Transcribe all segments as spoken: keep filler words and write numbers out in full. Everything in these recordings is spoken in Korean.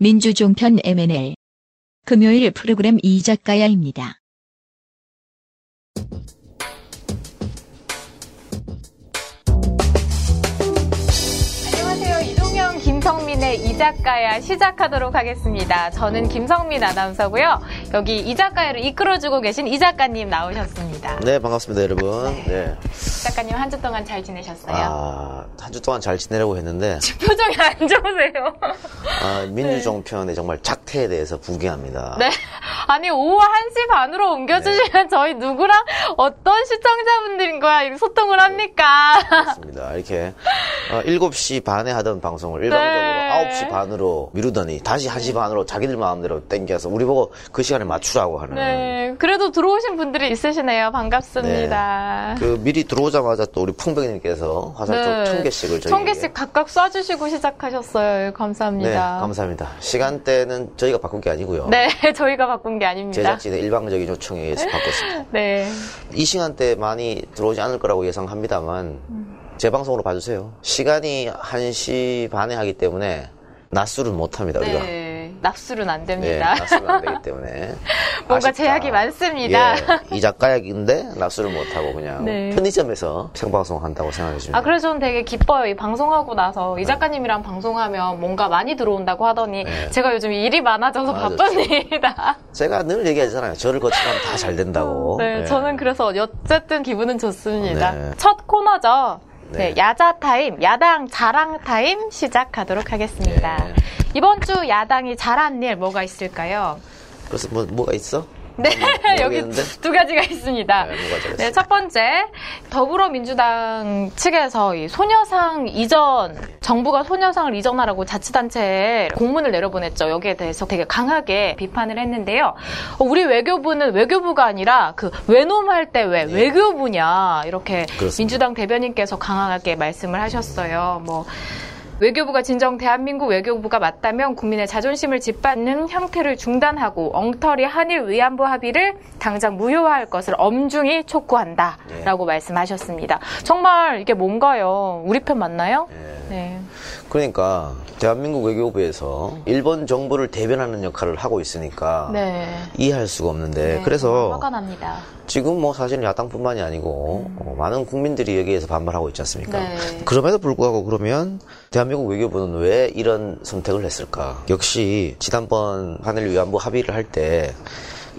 민주종편 엠 엔 엘 금요일 프로그램 이작가야입니다. 안녕하세요. 이동현, 김성민의 이작가야 시작하도록 하겠습니다. 저는 김성민 아나운서고요. 여기 이작가야를 이끌어주고 계신 이작가님 나오셨습니다. 네, 반갑습니다, 여러분. 네. 작가님 한 주 동안 잘 지내셨어요? 아, 한 주 동안 잘 지내려고 했는데 표정이 안 좋으세요. 아, 민주종편의 네. 정말 작태에 대해서 부기합니다. 네, 아니 오후 한 시 반으로 옮겨주시면 네. 저희 누구랑 어떤 시청자분들과 소통을 합니까? 네, 그렇습니다. 이렇게 어, 일곱 시 반에 하던 방송을 일방적으로 네. 아홉 시 반으로 미루더니 다시 한 시 반으로 자기들 마음대로 땡겨서 우리 보고 그 시간에 맞추라고 하는. 네, 그래도 들어오신 분들이 있으시네요. 반갑습니다. 네. 그 미리 들어오 오자마자 또 우리 풍백님께서 화살촉 천 네. 개씩을 저희 천 개씩 각각 쏴주시고 시작하셨어요. 감사합니다. 네, 감사합니다. 시간대는 저희가 바꾼 게 아니고요. 네, 저희가 바꾼 게 아닙니다. 제작진의 일방적인 요청에 의해서 바꿨습니다. 네. 이 시간대 많이 들어오지 않을 거라고 예상합니다만 음. 재방송으로 봐주세요. 시간이 한 시 반에 하기 때문에 낮술은 못합니다. 네. 우리가. 납술은 안 됩니다. 네, 납술은 안 되기 때문에. 뭔가 아쉽다. 제약이 많습니다. 예, 이 작가약인데 납술을 못하고 그냥 네. 편의점에서 생방송 한다고 생각해주면. 아, 그래서 저는 되게 기뻐요. 이 방송하고 나서 이 작가님이랑 네. 방송하면 뭔가 많이 들어온다고 하더니 네. 제가 요즘 일이 많아져서 많아졌죠. 바쁩니다. 제가 늘 얘기하잖아요. 저를 거치면 다 잘 된다고. 네, 네, 저는 그래서 어쨌든 기분은 좋습니다. 네. 첫 코너죠. 네. 네, 야자 타임, 야당 자랑 타임 시작하도록 하겠습니다. 네. 이번 주 야당이 잘한 일 뭐가 있을까요? 그래서 뭐, 뭐가 있어? 네, 여기 두 가지가 있습니다. 네, 네, 첫 번째, 더불어민주당 측에서 이 소녀상 이전, 정부가 소녀상을 이전하라고 자치단체에 공문을 내려보냈죠. 여기에 대해서 되게 강하게 비판을 했는데요. 우리 외교부는 외교부가 아니라 그 외놈할 때 왜 네. 외교부냐, 이렇게 그렇습니다. 민주당 대변인께서 강하게 말씀을 하셨어요. 뭐. 외교부가 진정 대한민국 외교부가 맞다면 국민의 자존심을 짓밟는 형태를 중단하고 엉터리 한일 위안부 합의를 당장 무효화할 것을 엄중히 촉구한다라고 네. 말씀하셨습니다. 정말 이게 뭔가요? 우리 편 맞나요? 네. 네. 그러니까 대한민국 외교부에서 일본 정부를 대변하는 역할을 하고 있으니까 네. 이해할 수가 없는데 네, 그래서 화가 납니다. 지금 뭐 사실 야당뿐만이 아니고 음. 어, 많은 국민들이 여기에서 반발하고 있지 않습니까? 네. 그럼에도 불구하고 그러면 대한민국 외교부는 왜 이런 선택을 했을까? 역시 지난번 한일 위안부 합의를 할 때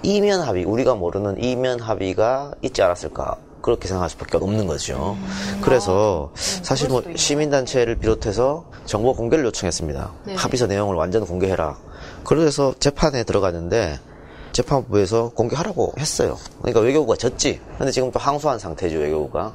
이면 합의, 우리가 모르는 이면 합의가 있지 않았을까? 그렇게 생각할 수밖에 없는 거죠. 음, 그래서 아, 네, 사실 뭐 시민단체를 비롯해서 정보 공개를 요청했습니다. 네. 합의서 내용을 완전 공개해라. 그래서 재판에 들어갔는데 재판부에서 공개하라고 했어요. 그러니까 외교부가 졌지. 근데 지금 또 항소한 상태죠, 외교부가.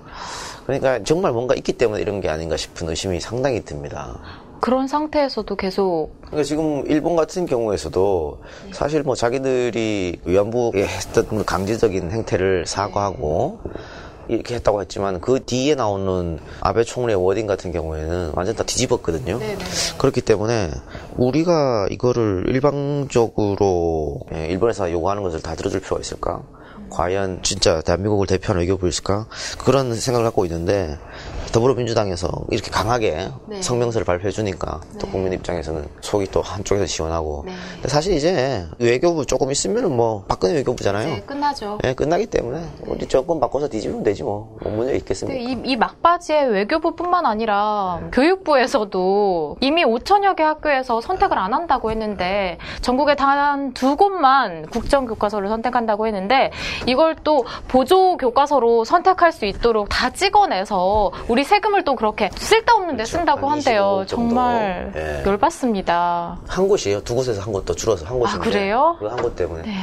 그러니까 정말 뭔가 있기 때문에 이런 게 아닌가 싶은 의심이 상당히 듭니다. 그런 상태에서도 계속. 그러니까 지금 일본 같은 경우에서도 네. 사실 뭐 자기들이 위안부에 했던 강제적인 행태를 사과하고 네. 이렇게 했다고 했지만 그 뒤에 나오는 아베 총리의 워딩 같은 경우에는 완전 다 뒤집었거든요. 네네. 그렇기 때문에 우리가 이거를 일방적으로 일본에서 요구하는 것을 다 들어줄 필요가 있을까? 과연 진짜 대한민국을 대표하는 외교부일까? 그런 생각을 갖고 있는데 더불어민주당에서 이렇게 강하게 네. 성명서를 발표해주니까 네. 또 국민 입장에서는 속이 또 한쪽에서 시원하고 네. 근데 사실 이제 외교부 조금 있으면은 뭐 박근혜 외교부잖아요. 네, 끝나죠. 네, 끝나기 때문에 네. 우리 조금 바꿔서 뒤집으면 되지 뭐, 뭐 문제 있겠습니까? 이, 이 막바지에 외교부뿐만 아니라 네. 교육부에서도 이미 오천여 개 학교에서 선택을 안 한다고 했는데 전국에 단 두 곳만 국정교과서를 선택한다고 했는데 이걸 또 보조교과서로 선택할 수 있도록 다 찍어내서 우리 세금을 또 그렇게 쓸데없는 데 그렇죠. 쓴다고 한대요. 정말 네. 열받습니다. 한 곳이에요. 두 곳에서 한 곳 더 줄어서 한 곳인데. 아, 그래요? 그 한 곳 때문에. 네.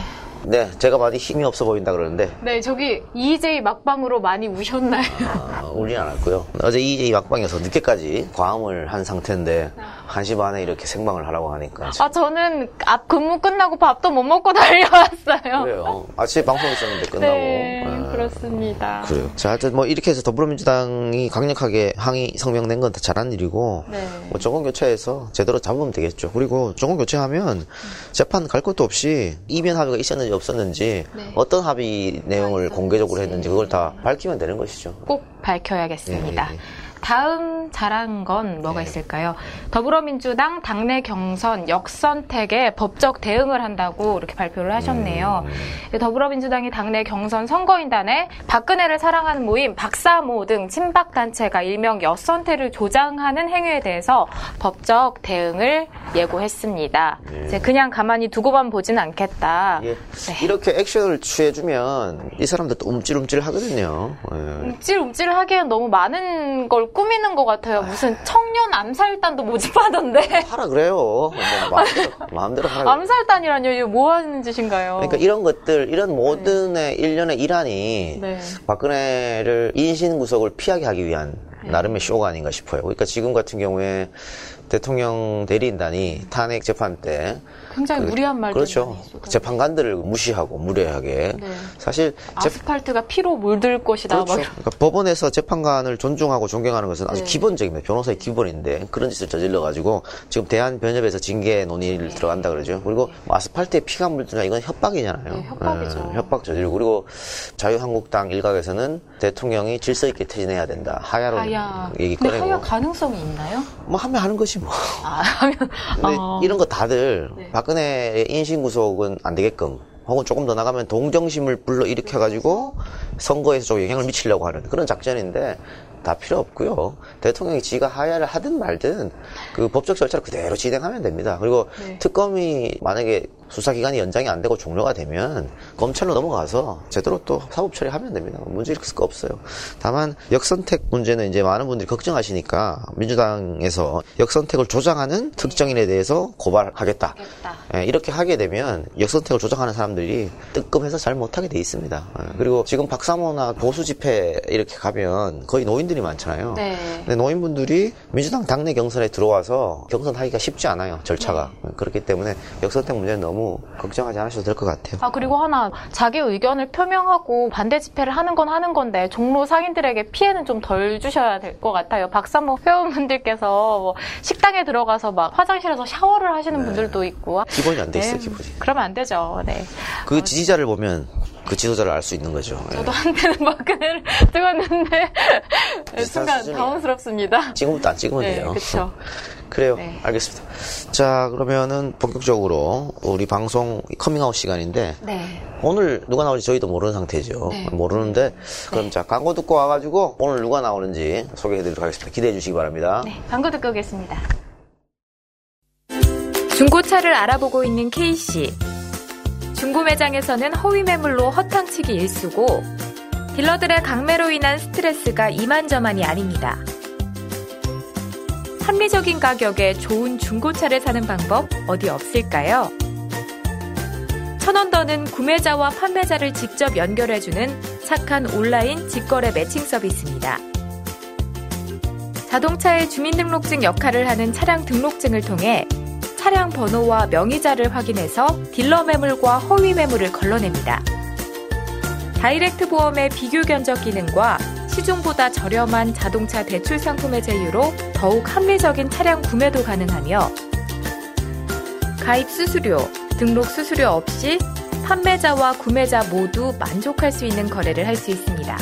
네, 제가 많이 힘이 없어 보인다 그러는데. 네, 저기 이제이 막방으로 많이 우셨나요? 아, 우리는 안 왔고요. 어제 이제이 막방에서 늦게까지 과음을 한 상태인데 한 시 반에 이렇게 생방을 하라고 하니까. 아, 저는 앞 근무 끝나고 밥도 못 먹고 달려왔어요. 그래요. 아침에 방송 있었는데 끝나고. 네, 아, 그렇습니다. 그래요. 자, 하여튼 뭐 이렇게 해서 더불어민주당이 강력하게 항의 성명 낸 건 다 잘한 일이고 네. 뭐 정권 교체해서 제대로 잡으면 되겠죠. 그리고 정권 교체하면 재판 갈 것도 없이 이면 합의가 있었는지 없었는지 네. 어떤 합의 내용을 공개적으로 했는지 그걸 다 밝히면 되는 것이죠. 꼭 밝혀야겠습니다. 네, 네, 네. 다음 잘한 건 뭐가 네. 있을까요? 더불어민주당 당내 경선 역선택에 법적 대응을 한다고 이렇게 발표를 하셨네요. 음. 더불어민주당이 당내 경선 선거인단에 박근혜를 사랑하는 모임 박사모 등 친박단체가 일명 역선택을 조장하는 행위에 대해서 법적 대응을 예고했습니다. 음. 그냥 가만히 두고만 보진 않겠다. 예. 네. 이렇게 액션을 취해주면 이 사람들 또 움찔움찔 하거든요. 예. 움찔움찔 하기엔 너무 많은 걸 꾸미는 것 같아요. 무슨 청년 암살단도 모집하던데. 하라 그래요. 뭐 마음대로, 마음대로 하라. 암살단이라뇨? 이거 뭐 하는 짓인가요? 그러니까 이런 것들, 이런 모든 네. 일련의 일환이 네. 박근혜를 인신구속을 피하게 하기 위한 나름의 쇼가 아닌가 싶어요. 그러니까 지금 같은 경우에 대통령 대리인단이 탄핵 재판 때 굉장히 그, 무리한 말들 그렇죠. 재판관들을 무시하고 무례하게 네. 사실 아스팔트가 제... 피로 물들 것이다. 그렇죠. 막... 그러니까 법원에서 재판관을 존중하고 존경하는 것은 아주 네. 기본적입니다. 변호사의 기본인데 그런 짓을 저질러 가지고 지금 대한변협에서 징계 논의를 네. 들어간다 그러죠. 그리고 뭐 아스팔트에 피가 물드냐 이건 협박이잖아요. 네, 협박이죠. 네, 협박 저질고 그리고 자유한국당 일각에서는 대통령이 질서 있게 퇴진해야 된다. 하야로 하야. 얘기 꺼내고. 근데 하야 가능성이 있나요? 뭐 하면 하는 것이 뭐. 아, 하면. 근데 어. 이런 거 다들. 네. 박근혜의 인신구속은 안 되게끔 혹은 조금 더 나가면 동정심을 불러일으켜가지고 선거에서 좀 영향을 미치려고 하는 그런 작전인데 다 필요 없고요. 대통령이 지가 하야를 하든 말든 그 법적 절차를 그대로 진행하면 됩니다. 그리고 네. 특검이 만약에 수사기간이 연장이 안 되고 종료가 되면 검찰로 넘어가서 제대로 또 사법 처리하면 됩니다. 문제 있을 거 없어요. 다만 역선택 문제는 이제 많은 분들이 걱정하시니까 민주당에서 역선택을 조장하는 특정인에 대해서 고발하겠다. 네, 이렇게 하게 되면 역선택을 조장하는 사람들이 뜨끔해서 잘 못하게 돼 있습니다. 그리고 지금 박사모나 보수집회 이렇게 가면 거의 노인들이 많잖아요. 네. 근데 노인분들이 민주당 당내 경선에 들어와서 경선하기가 쉽지 않아요. 절차가. 네. 그렇기 때문에 역선택 문제는 너무 너무 걱정하지 않으셔도 될 것 같아요. 아 그리고 하나 자기 의견을 표명하고 반대 집회를 하는 건 하는 건데 종로 상인들에게 피해는 좀 덜 주셔야 될 것 같아요. 박사모 회원분들께서 뭐 식당에 들어가서 막 화장실에서 샤워를 하시는 네. 분들도 있고 기본이 안 돼 있어요. 네. 기본이. 그러면 안 되죠. 네. 그 지지자를 보면 그 지도자를 알 수 있는 거죠. 저도 한때는 박근혜를 찍었는데 순간 수준이에요. 당황스럽습니다. 지금부터 안 찍으면 네, 돼요. 그렇죠. 그래요. 네. 알겠습니다. 자, 그러면은 본격적으로 우리 방송 커밍아웃 시간인데 네. 오늘 누가 나올지 저희도 모르는 상태죠. 네. 모르는데 그럼 네. 자 광고 듣고 와가지고 오늘 누가 나오는지 소개해드리도록 하겠습니다. 기대해 주시기 바랍니다. 네, 광고 듣고 오겠습니다. 중고차를 알아보고 있는 K씨. 중고 매장에서는 허위 매물로 허탕치기 일쑤고 딜러들의 강매로 인한 스트레스가 이만저만이 아닙니다. 합리적인 가격에 좋은 중고차를 사는 방법 어디 없을까요? 천원 더는 구매자와 판매자를 직접 연결해주는 착한 온라인 직거래 매칭 서비스입니다. 자동차의 주민등록증 역할을 하는 차량 등록증을 통해 차량 번호와 명의자를 확인해서 딜러 매물과 허위 매물을 걸러냅니다. 다이렉트 보험의 비교 견적 기능과 시중보다 저렴한 자동차 대출 상품의 제휴로 더욱 합리적인 차량 구매도 가능하며 가입 수수료, 등록 수수료 없이 판매자와 구매자 모두 만족할 수 있는 거래를 할 수 있습니다.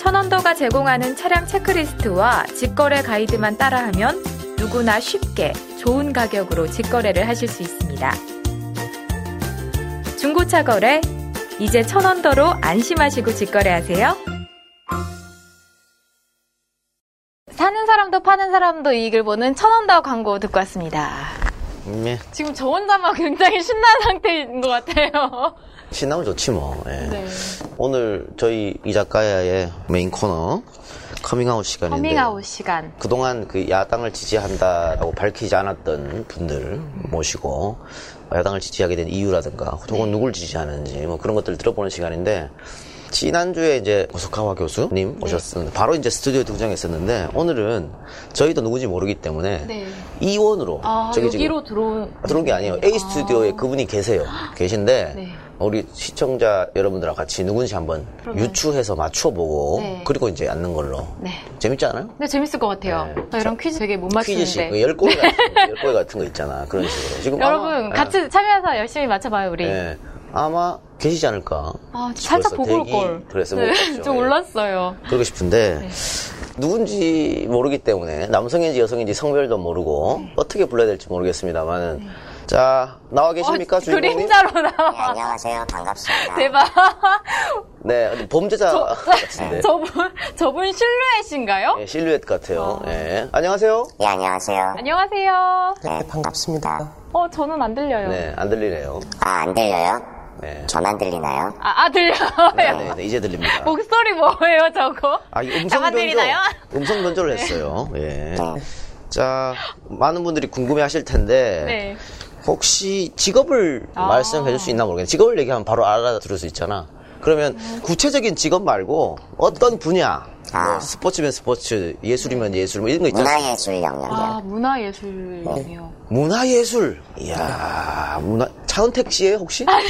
천언더가 제공하는 차량 체크리스트와 직거래 가이드만 따라하면 누구나 쉽게 좋은 가격으로 직거래를 하실 수 있습니다. 중고차 거래 이제 천언더로 안심하시고 직거래하세요. 사는 사람도 파는 사람도 이익을 보는 천언더 광고 듣고 왔습니다. 네. 지금 저 혼자만 굉장히 신난 상태인 것 같아요. 신나면 좋지 뭐. 예. 네. 오늘 저희 이작가야의 메인 코너 커밍아웃 시간인데 커밍아웃 시간. 그동안 그 야당을 지지한다라고 밝히지 않았던 분들 모시고 야당을 지지하게 된 이유라든가 혹은 네. 누굴 지지하는지 뭐 그런 것들을 들어보는 시간인데 지난주에 이제 고소카와 교수님 네. 오셨었는데 바로 이제 스튜디오에 등장했었는데 오늘은 저희도 누군지 모르기 때문에 네. 이원으로 아, 저기 여기로 들어온 들어온 게 아니에요. A 스튜디오에 아. 그분이 계세요. 계신데 네. 우리 시청자 여러분들과 같이 누군지 한번 그러면... 유추해서 맞춰보고 네. 그리고 이제 앉는 걸로 네. 재밌지 않아요? 네 재밌을 것 같아요. 네. 저 이런 퀴즈 되게 못 맞추는데 퀴즈식 열꼬리 네. 같은, 열꼬리 같은 거 있잖아 그런 식으로 지금 여러분 아마, 같이 네. 참여해서 열심히 맞춰봐요 우리. 네. 아마 계시지 않을까. 아, 살짝 보고 올걸. 그래서 네, 좀 올랐어요. 그러고 싶은데 네. 누군지 모르기 때문에 남성인지 여성인지 성별도 모르고 네. 어떻게 불러야 될지 모르겠습니다만은 네. 자, 나와 계십니까? 어, 주인공님? 그림자로 나와. 네, 안녕하세요. 반갑습니다. 대박. 네, 범죄자 저, 같은데. 저분, 저분 실루엣인가요? 네, 실루엣 같아요. 아. 네. 안녕하세요. 네, 안녕하세요. 안녕하세요. 네, 반갑습니다. 어, 저는 안 들려요. 네, 안 들리네요. 아, 안 들려요? 네. 전 안 들리나요? 아, 아 들려요. 네, 네, 네, 이제 들립니다. 목소리 뭐예요, 저거? 아, 음성 변조. 들리나요? 음성 변조를 네. 했어요. 예. 네. 자, 많은 분들이 궁금해 하실 텐데. 네. 혹시 직업을 아~ 말씀해 줄 수 있나 모르겠네. 직업을 얘기하면 바로 알아들을 수 있잖아. 그러면 음. 구체적인 직업 말고 어떤 분야, 아. 뭐 스포츠면 스포츠, 예술이면 예술, 뭐 이런 거 있잖아. 문화예술 영역이요. 아, 문화예술이요. 문화예술. 이야, 문화. 차은택 씨예요 혹시? 아니,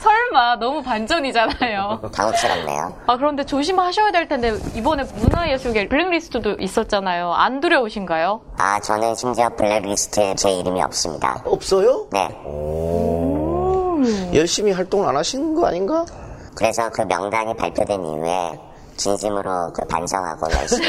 설마 너무 반전이잖아요. 당혹스럽네요. 아, 그런데 조심하셔야 될 텐데 이번에 문화예술계 블랙리스트도 있었잖아요. 안 두려우신가요? 아, 저는 심지어 블랙리스트에 제 이름이 없습니다. 없어요? 네. 오. 음. 열심히 활동을 안 하시는 거 아닌가? 그래서 그 명단이 발표된 이후에 진심으로 그 반성하고 열심히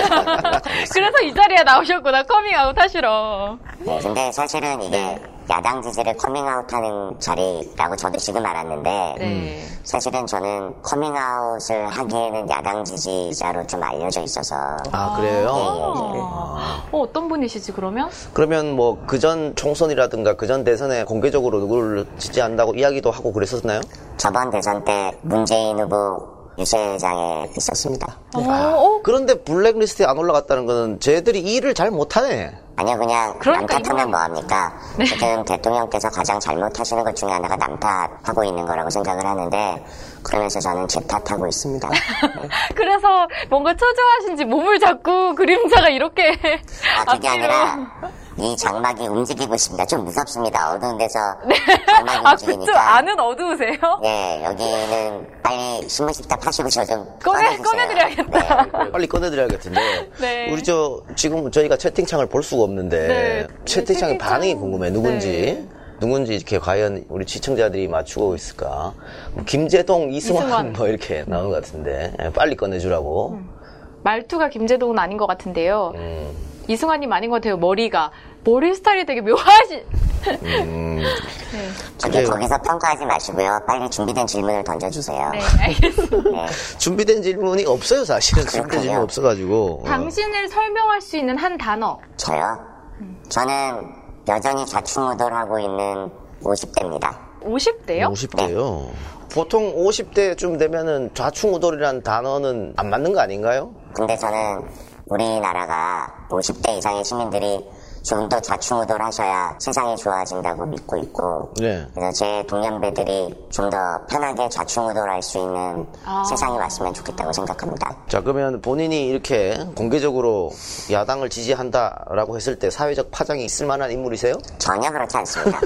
그래서 이 자리에 나오셨구나. 커밍아웃 하시러. 네, 근데 사실은 이게 네. 야당 지지를 커밍아웃하는 자리라고 저도 지금 알았는데 네. 사실은 저는 커밍아웃을 하기에는 야당 지지자로 좀 알려져 있어서. 아, 그래요? 네, 네, 네. 아. 어, 어떤 분이시지 그러면? 그러면 뭐 그전 총선이라든가 그전 대선에 공개적으로 누구를 지지한다고 이야기도 하고 그랬었나요? 저번 대선 때 문재인 후보 유세장에 있었습니다. 아, 그런데 블랙리스트에 안 올라갔다는 거는 쟤들이 일을 잘 못하네. 아니요, 그냥 그러니까 남탓하면 뭐합니까? 네. 지금 대통령께서 가장 잘못하시는 것 중에 하나가 남탓하고 있는 거라고 생각을 하는데 그러면서 저는 제 탓하고 있습니다. 그래서 뭔가 초조하신지 몸을 잡고 그림자가 이렇게 아, 그게 아니라 이 장막이 움직이고 있습니다. 좀 무섭습니다. 어두운 데서 네. 장막이 아, 움직이니까. 그쪽 안은 어두우세요? 네, 여기는 빨리 신문식 다 파시고 저 좀 꺼내, 꺼내드려야겠다. 네. 빨리 꺼내드려야겠는데 네. 우리 저 지금 저희가 채팅창을 볼 수가 없는데 네. 채팅창의 채팅창... 반응이 궁금해. 누군지. 네. 누군지 이렇게 과연 우리 시청자들이 맞추고 있을까. 뭐 김제동, 이승환, 이승환 뭐 이렇게 나오는 것 같은데 네, 빨리 꺼내주라고. 음. 말투가 김제동은 아닌 것 같은데요. 음. 이승환님 아닌 것 같아요. 머리가 머리 스타일이 되게 묘하시. 음. 네. 저기 거기서 평가하지 마시고요. 빨리 준비된 질문을 던져주세요. 네, 알겠습니다. 네. 준비된 질문이 없어요, 사실은. 아, 준비된 질문 없어가지고. 당신을 설명할 수 있는 한 단어. 저요? 음. 저는 여전히 좌충우돌하고 있는 오십 대입니다. 오십 대요? 오십 대요. 네. 보통 오십 대쯤 되면은 좌충우돌이라는 단어는 안 맞는 거 아닌가요? 근데 저는 우리나라가 오십 대 이상의 시민들이 조금 더 좌충우돌 하셔야 세상이 좋아진다고 믿고 있고 네. 그래서 제 동년배들이 좀 더 편하게 좌충우돌 할 수 있는 아. 세상이 왔으면 좋겠다고 생각합니다. 자, 그러면 본인이 이렇게 공개적으로 야당을 지지한다라고 했을 때 사회적 파장이 있을 만한 인물이세요? 전혀 그렇지 않습니다.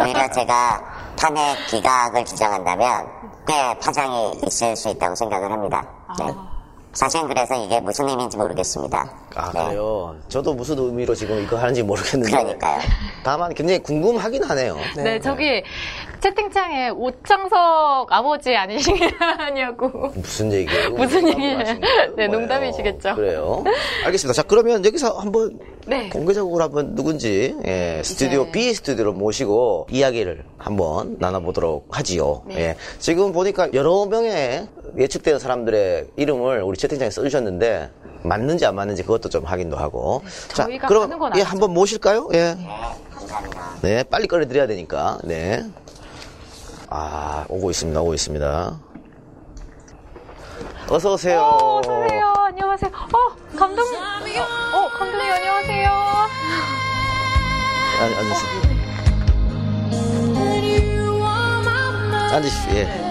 오히려 제가 탄핵 기각을 주장한다면 꽤 파장이 있을 수 있다고 생각을 합니다. 네. 아. 사실 그래서 이게 무슨 의미인지 모르겠습니다. 아, 네. 그래요? 저도 무슨 의미로 지금 이거 하는지 모르겠는데. 그러니까요. 다만 굉장히 궁금하긴 하네요. 네, 네 저기 채팅창에 오창석 아버지 아니시냐고. 무슨 얘기예요? 무슨 얘기예요? 네, 농담이시겠죠. 그래요. 알겠습니다. 자, 그러면 여기서 한번 네. 공개적으로 한번 누군지 예, 스튜디오 이제... B 스튜디오로 모시고 이야기를 한번 나눠보도록 하지요. 네. 예, 지금 보니까 여러 명의 예측되는 사람들의 이름을 우리 채팅창에 써주셨는데 맞는지 안 맞는지 그것도 좀 확인도 하고. 네, 자, 그럼 예, 한번 모실까요? 예. 네, 감사합니다. 네, 빨리 꺼내드려야 되니까. 네. 아, 오고 있습니다. 오고 있습니다. 어서 오세요. 어, 어서 오세요. 안녕하세요. 어, 감독님. 어, 어 감독님 안녕하세요. 아, 앉으세요. 어. 앉으십시오. 예.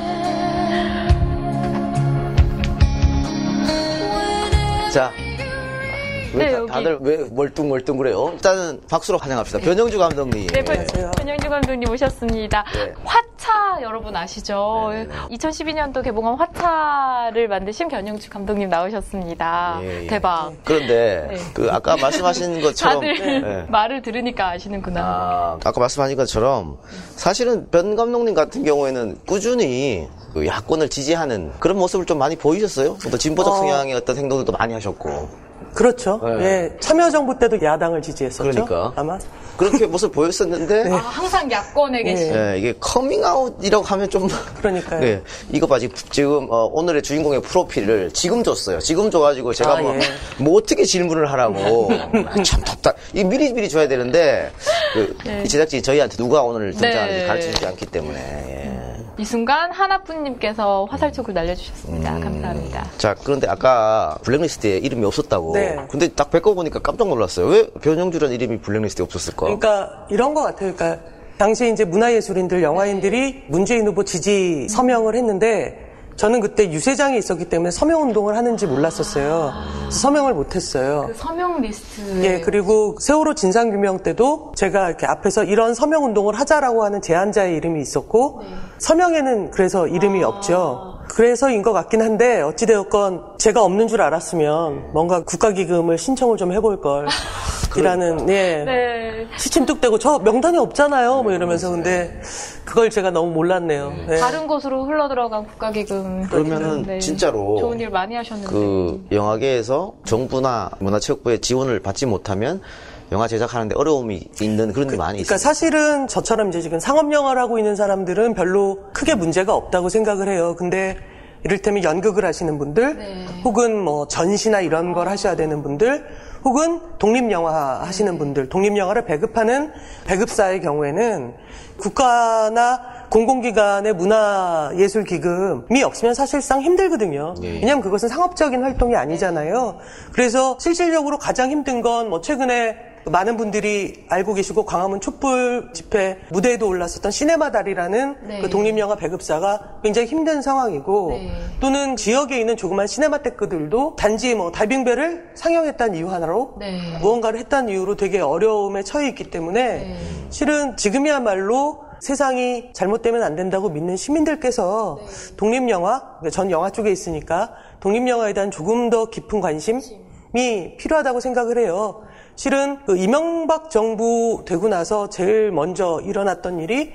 자, 왜 네, 다, 여기. 다들 왜 멀뚱멀뚱 그래요? 일단은 박수로 환영합시다. 변영주 감독님. 네, 네. 변영주 감독님 오셨습니다. 네. 화차 여러분 아시죠? 네, 네. 이천십이 년도 개봉한 화차를 만드신 변영주 감독님 나오셨습니다. 네, 대박. 네. 그런데 네. 그 아까 말씀하신 것처럼 다들 네. 말을 들으니까 아시는구나. 아, 아까 말씀하신 것처럼 사실은 변 감독님 같은 경우에는 꾸준히 그 야권을 지지하는 그런 모습을 좀 많이 보이셨어요? 어떤 진보적 성향의 어... 어떤 행동들도 많이 하셨고. 그렇죠. 네. 예, 참여정부 때도 야당을 지지했었죠. 그러니까. 아마 그렇게 모습 보였었는데 네. 아, 항상 야권에 계신. 네. 네, 이게 커밍아웃이라고 하면 좀 그러니까요. 네, 이거 봐 지금 어, 오늘의 주인공의 프로필을 지금 줬어요. 지금 줘가지고 제가 아, 뭐, 예. 뭐 어떻게 질문을 하라고 참 답답. 이 미리 미리 줘야 되는데 그, 네. 이 제작진이 저희한테 누가 오늘 등장하는지 네. 가르쳐주지 않기 때문에. 예. 이 순간 하나뿐님께서 화살촉을 날려주셨습니다. 음... 감사합니다. 자, 그런데 아까 블랙리스트에 이름이 없었다고. 네. 근데 딱 뵙고보니까 깜짝 놀랐어요. 왜 변영주라는 이름이 블랙리스트에 없었을까? 그러니까 이런 것 같아요. 그러니까 당시에 이제 문화예술인들, 영화인들이 문재인 후보 지지 서명을 했는데 저는 그때 유세장에 있었기 때문에 서명운동을 하는지 몰랐었어요. 아... 서명을 못했어요. 그 서명 리스트. 예, 그리고 세월호 진상규명 때도 제가 이렇게 앞에서 이런 서명운동을 하자라고 하는 제안자의 이름이 있었고, 네. 서명에는 그래서 이름이 아... 없죠. 그래서인 것 같긴 한데, 어찌되었건 제가 없는 줄 알았으면 뭔가 국가기금을 신청을 좀 해볼 걸. 이라는, 예. 네. 시침 뚝 대고, 저 명단이 없잖아요. 네, 뭐 이러면서. 근데 그걸 제가 너무 몰랐네요. 네. 네. 다른 곳으로 흘러들어간 국가기금. 그러면은 네. 진짜로. 좋은 일 많이 하셨는데. 그 영화계에서 정부나 문화체육부의 지원을 받지 못하면 영화 제작하는데 어려움이 있는 그런 게 그, 많이 있어요. 그러니까 있어요. 사실은 저처럼 이제 지금 상업영화를 하고 있는 사람들은 별로 크게 문제가 없다고 생각을 해요. 근데 이를테면 연극을 하시는 분들, 네. 혹은 뭐 전시나 이런 걸 하셔야 되는 분들, 혹은 독립영화 하시는 분들, 독립영화를 배급하는 배급사의 경우에는 국가나 공공기관의 문화예술기금이 없으면 사실상 힘들거든요. 네. 왜냐하면 그것은 상업적인 활동이 아니잖아요. 그래서 실질적으로 가장 힘든 건 뭐 최근에 많은 분들이 알고 계시고 광화문 촛불 집회 무대에도 올랐었던 시네마달이라는 네. 그 독립영화 배급사가 굉장히 힘든 상황이고 네. 또는 지역에 있는 조그만 시네마테크들도 단지 뭐 달빙벨을 상영했다는 이유 하나로 네. 무언가를 했다는 이유로 되게 어려움에 처해 있기 때문에 네. 실은 지금이야말로 세상이 잘못되면 안 된다고 믿는 시민들께서 네. 독립영화, 전 영화 쪽에 있으니까 독립영화에 대한 조금 더 깊은 관심이 필요하다고 생각을 해요. 실은 그 이명박 정부 되고 나서 제일 먼저 일어났던 일이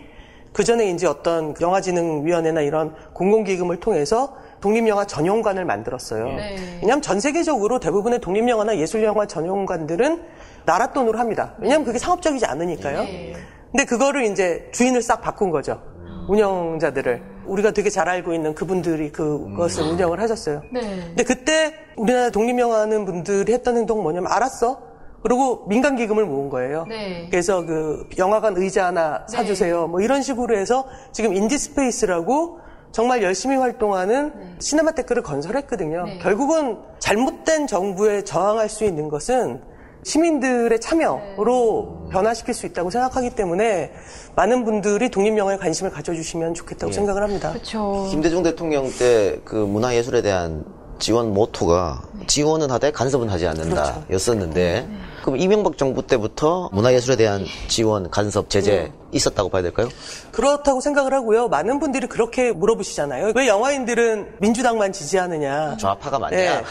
그 전에 이제 어떤 영화진흥위원회나 이런 공공기금을 통해서 독립영화 전용관을 만들었어요. 네. 왜냐하면 전 세계적으로 대부분의 독립영화나 예술영화 전용관들은 나라 돈으로 합니다. 왜냐하면 그게 상업적이지 않으니까요. 네. 근데 그거를 이제 주인을 싹 바꾼 거죠. 운영자들을. 우리가 되게 잘 알고 있는 그분들이 그것을 음. 운영을 하셨어요. 네. 근데 그때 우리나라 독립영화 하는 분들이 했던 행동은 뭐냐면 알았어. 그리고 민간 기금을 모은 거예요. 네. 그래서 그 영화관 의자 하나 사주세요. 네. 뭐 이런 식으로 해서 지금 인디스페이스라고 정말 열심히 활동하는 네. 시네마테크를 건설했거든요. 네. 결국은 잘못된 정부에 저항할 수 있는 것은 시민들의 참여로 네. 변화시킬 수 있다고 생각하기 때문에 많은 분들이 독립영화에 관심을 가져주시면 좋겠다고 네. 생각을 합니다. 그렇죠. 김대중 대통령 때 그 문화예술에 대한 지원 모토가 지원은 하되 간섭은 하지 않는다 였었는데 그렇죠. 그럼 이명박 정부 때부터 문화예술에 대한 지원, 간섭, 제재 있었다고 봐야 될까요? 그렇다고 생각을 하고요. 많은 분들이 그렇게 물어보시잖아요. 왜 영화인들은 민주당만 지지하느냐. 좌파가 맞냐. 네.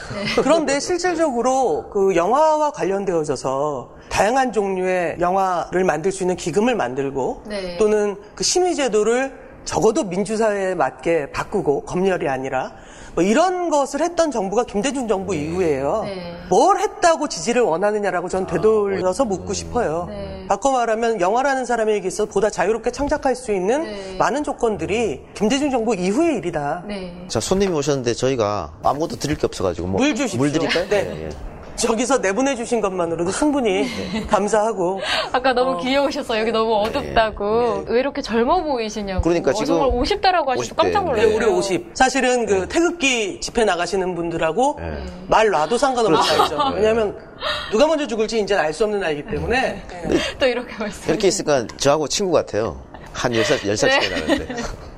그런데 실질적으로 그 영화와 관련되어져서 다양한 종류의 영화를 만들 수 있는 기금을 만들고 네. 또는 그 심의 제도를 적어도 민주사회에 맞게 바꾸고 검열이 아니라 뭐 이런 것을 했던 정부가 김대중 정부 네. 이후에요. 네. 뭘 했다고 지지를 원하느냐라고 전 되돌려서 아, 묻고 음. 싶어요. 네. 바꿔 말하면 영화라는 사람에게 있어 보다 자유롭게 창작할 수 있는 네. 많은 조건들이 김대중 정부 이후의 일이다. 네. 자, 손님이 오셨는데 저희가 아무것도 드릴 게 없어가지고 뭐 물 주십시오. 물 드릴까요? 네. 네. 저기서 내보내주신 것만으로도 충분히 네. 감사하고. 아까 너무 어. 귀여우셨어요. 여기 너무 어둡다고. 네. 왜 이렇게 젊어 보이시냐고. 그러니까 어, 지금. 정말 오십대라고 하시고 깜짝 놀랐어요. 네, 올해 오십. 사실은 그 네. 태극기 집회 나가시는 분들하고 네. 말 놔도 상관없어요. 아. 왜냐면 누가 먼저 죽을지 이제 알 수 없는 나이기 때문에. 네. 네. 네. 또 이렇게 말씀. 이렇게 있으니까 저하고 친구 같아요. 한 열 살, 열 살 차이 나는데.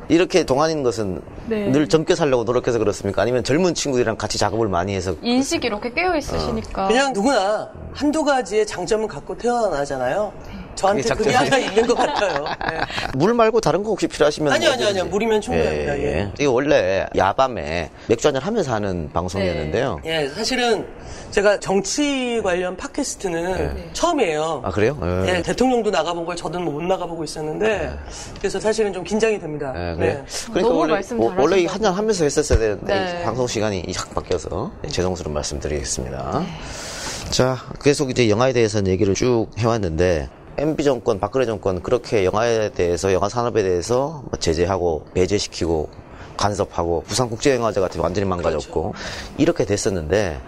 이렇게 동안인 것은 네. 늘 젊게 살려고 노력해서 그렇습니까? 아니면 젊은 친구들이랑 같이 작업을 많이 해서 인식이 이렇게 깨어 있으시니까. 어. 그냥 누구나 한두 가지의 장점을 갖고 태어나잖아요. 네. 저한테 그게, 그게 하나 있는 것 같아요. 네. 물 말고 다른 거 혹시 필요하시면 아니요 아니요 아니요 물이면 충분합니다. 예, 예. 예. 이게 원래 야밤에 맥주 한잔 하면서 하는 방송이었는데요. 네. 예, 사실은 제가 정치 관련 팟캐스트는 예. 처음이에요. 아 그래요? 예. 예, 대통령도 나가본 걸 저도 못 나가보고 있었는데 예. 그래서 사실은 좀 긴장이 됩니다. 예, 그래. 네. 그러니까 너무 원래, 말씀 잘하시죠. 원래 한잔 하면서 했었어야 되는데 네. 방송 시간이 확 바뀌어서 네. 죄송스러운 말씀드리겠습니다. 네. 자 계속 이제 영화에 대해서는 얘기를 쭉 해왔는데. 엠비 정권, 박근혜 정권 그렇게 영화에 대해서, 영화 산업에 대해서 제재하고 배제시키고 간섭하고 부산국제영화제 같은 완전히 망가졌고 그렇죠. 이렇게 됐었는데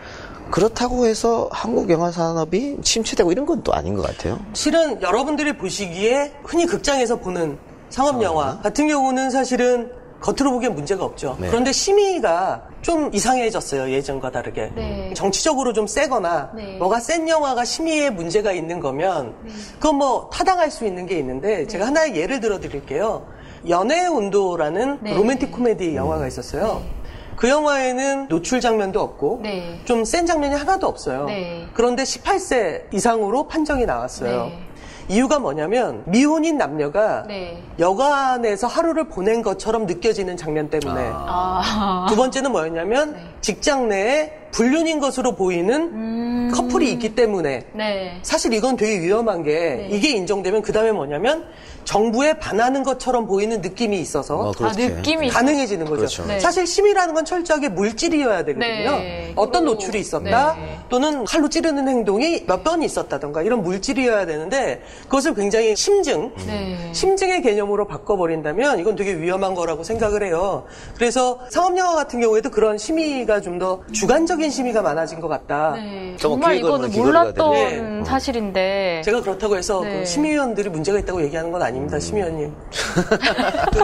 그렇다고 해서 한국 영화 산업이 침체되고 이런 건 또 아닌 것 같아요. 실은 여러분들이 보시기에 흔히 극장에서 보는 상업영화 어. 같은 경우는 사실은 겉으로 보기엔 문제가 없죠. 네. 그런데 심의가 좀 이상해졌어요. 예전과 다르게. 네. 정치적으로 좀 세거나 네. 뭐가 센 영화가 심의에 문제가 있는 거면 네. 그건 뭐 타당할 수 있는 게 있는데 네. 제가 하나의 예를 들어 드릴게요. 연애의 온도라는 네. 로맨틱 코미디 영화가 있었어요. 네. 그 영화에는 노출 장면도 없고 네. 좀 센 장면이 하나도 없어요. 네. 그런데 십팔 세 이상으로 판정이 나왔어요. 네. 이유가 뭐냐면 미혼인 남녀가 네. 여관에서 하루를 보낸 것처럼 느껴지는 장면 때문에 아. 두 번째는 뭐였냐면 네. 직장 내에 불륜인 것으로 보이는 음. 커플이 있기 때문에 네. 사실 이건 되게 위험한 게 네. 이게 인정되면 그 다음에 뭐냐면 정부에 반하는 것처럼 보이는 느낌이 있어서 아, 아, 느낌이 가능해지는 거죠. 그렇죠. 네. 사실 심의라는 건 철저하게 물질이어야 되거든요. 네. 어떤 노출이 있었다 네. 또는 칼로 찌르는 행동이 몇 번 있었다던가 이런 물질이어야 되는데 그것을 굉장히 심증, 네. 심증의 개념으로 바꿔버린다면 이건 되게 위험한 거라고 생각을 해요. 그래서 상업영화 같은 경우에도 그런 심의가 좀 더 주관적인 심의가 많아진 것 같다. 네. 정말 이거는 몰랐던 네. 사실인데 제가 그렇다고 해서 네. 그 심의위원들이 문제가 있다고 얘기하는 건 아닙니다. 심의위원님. 그...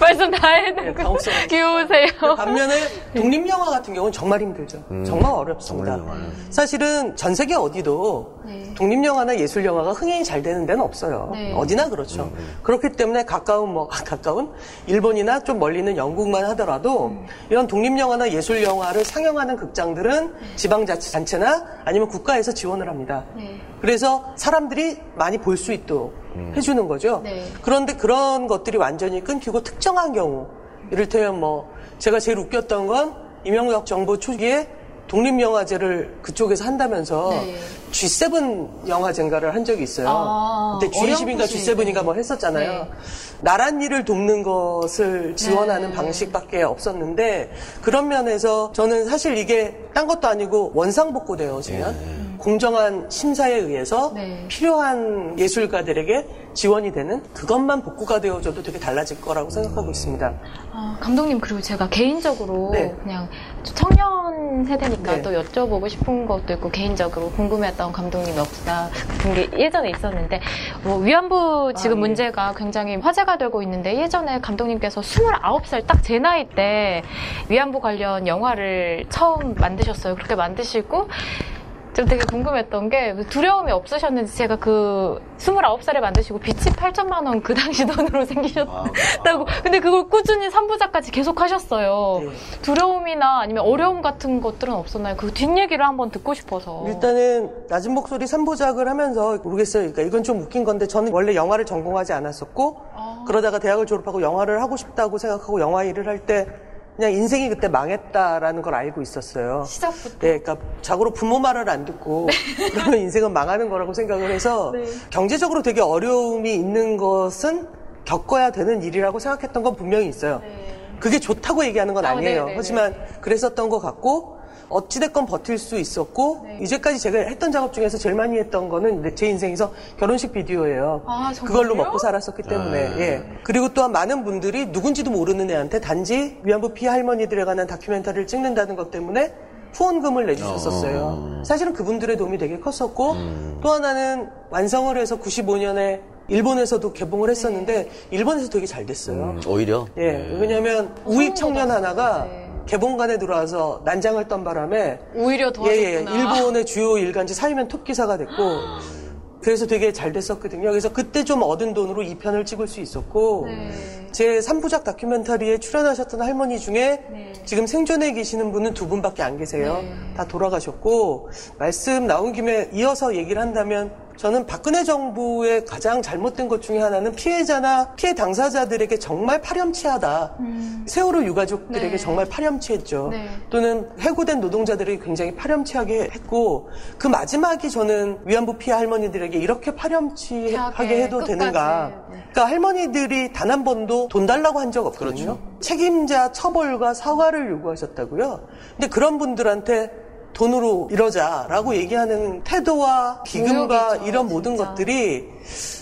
말씀 다 해드리고 네, 귀여우세요. 네, 반면에 독립영화 같은 경우는 정말 힘들죠. 음, 정말 어렵습니다. 독립영화는. 사실은 전 세계 어디도 네. 독립영화나 예술영화가 흥행이 잘 되는 데는 없어요. 네. 어디나 그렇죠. 음, 음. 그렇기 때문에 가까운 뭐 가까운 일본이나 좀 멀리는 영국만 하더라도 음. 이런 독립영화나 예술영화를 상영하는 극장들은 지방자치단체나 아니면 국가에서 지원을 합니다. 네. 그래서 사람들이 많이 볼 수 있도록 음. 해주는 거죠. 네. 그런데 그런 것들이 완전히 끊기고 특정한 경우 이를테면 뭐 제가 제일 웃겼던 건 이명박 정부 초기에 독립영화제를 그쪽에서 한다면서 네. 지 세븐 영화제인가를 한 적이 있어요. 아, 그때 지 이십인가 지 세븐인가 뭐 했었잖아요. 네. 나란 일을 돕는 것을 지원하는 네. 방식밖에 없었는데 그런 면에서 저는 사실 이게 딴 것도 아니고 원상복구돼요. 지금 네. 공정한 심사에 의해서 네. 필요한 예술가들에게 지원이 되는 그것만 복구가 되어줘도 되게 달라질 거라고 생각하고 있습니다. 아, 감독님 그리고 제가 개인적으로 네. 그냥 청년 세대니까 네. 또 여쭤보고 싶은 것도 있고 개인적으로 궁금했던 감독님 역사 같은 게 예전에 있었는데 뭐 위안부 지금 아, 문제가 네. 굉장히 화제가 되고 있는데 예전에 감독님께서 스물아홉 살 딱 제 나이 때 위안부 관련 영화를 처음 만드셨어요. 그렇게 만드시고 좀 되게 궁금했던 게 두려움이 없으셨는지 제가 그 스물아홉 살에 만드시고 빚이 팔천만 원 그 당시 돈으로 생기셨다고 근데 그걸 꾸준히 삼 부작까지 계속 하셨어요. 두려움이나 아니면 어려움 같은 것들은 없었나요? 그 뒷얘기를 한번 듣고 싶어서. 일단은 낮은 목소리 삼 부작을 하면서 모르겠어요. 그러니까 이건 좀 웃긴 건데 저는 원래 영화를 전공하지 않았었고 아. 그러다가 대학을 졸업하고 영화를 하고 싶다고 생각하고 영화 일을 할 때 그냥 인생이 그때 망했다라는 걸 알고 있었어요. 시작부터. 네, 그러니까 자고로 부모 말을 안 듣고 네. 그러면 인생은 망하는 거라고 생각을 해서 네. 경제적으로 되게 어려움이 있는 것은 겪어야 되는 일이라고 생각했던 건 분명히 있어요. 네. 그게 좋다고 얘기하는 건 아, 아니에요. 네네네. 하지만 그랬었던 것 같고 어찌됐건 버틸 수 있었고 네. 이제까지 제가 했던 작업 중에서 제일 많이 했던 거는 제 인생에서 결혼식 비디오예요. 아, 그걸로 먹고 살았었기 때문에 아. 예. 그리고 또한 많은 분들이 누군지도 모르는 애한테 단지 위안부 피해 할머니들에 관한 다큐멘터리를 찍는다는 것 때문에 후원금을 내주셨었어요. 어. 사실은 그분들의 도움이 되게 컸었고 음. 또 하나는 완성을 해서 구십오 년에 일본에서도 개봉을 했었는데 네. 일본에서 되게 잘 됐어요. 음, 오히려? 예. 네. 왜냐하면 우익 청년 하나가 네. 개봉관에 들어와서 난장을 떤 바람에 오히려 더 예, 예, 일본의 주요 일간지 사이면 톱 기사가 됐고 그래서 되게 잘 됐었거든요. 그래서 그때 좀 얻은 돈으로 이 편을 찍을 수 있었고 네. 제 삼 부작 다큐멘터리에 출연하셨던 할머니 중에 네. 지금 생존해 계시는 분은 두 분밖에 안 계세요. 네. 다 돌아가셨고 말씀 나온 김에 이어서 얘기를 한다면 저는 박근혜 정부의 가장 잘못된 것 중에 하나는 피해자나 피해 당사자들에게 정말 파렴치하다. 음. 세월호 유가족들에게 네. 정말 파렴치했죠. 네. 또는 해고된 노동자들에게 굉장히 파렴치하게 했고 그 마지막이 저는 위안부 피해 할머니들에게 이렇게 파렴치하게 해도 끝까지. 되는가. 네. 그러니까 할머니들이 단 한 번도 돈 달라고 한 적 없거든요. 그렇죠. 책임자 처벌과 사과를 요구하셨다고요. 근데 그런 분들한테 돈으로 이러자라고 얘기하는 태도와 기금과 모욕이죠, 이런 모든 진짜. 것들이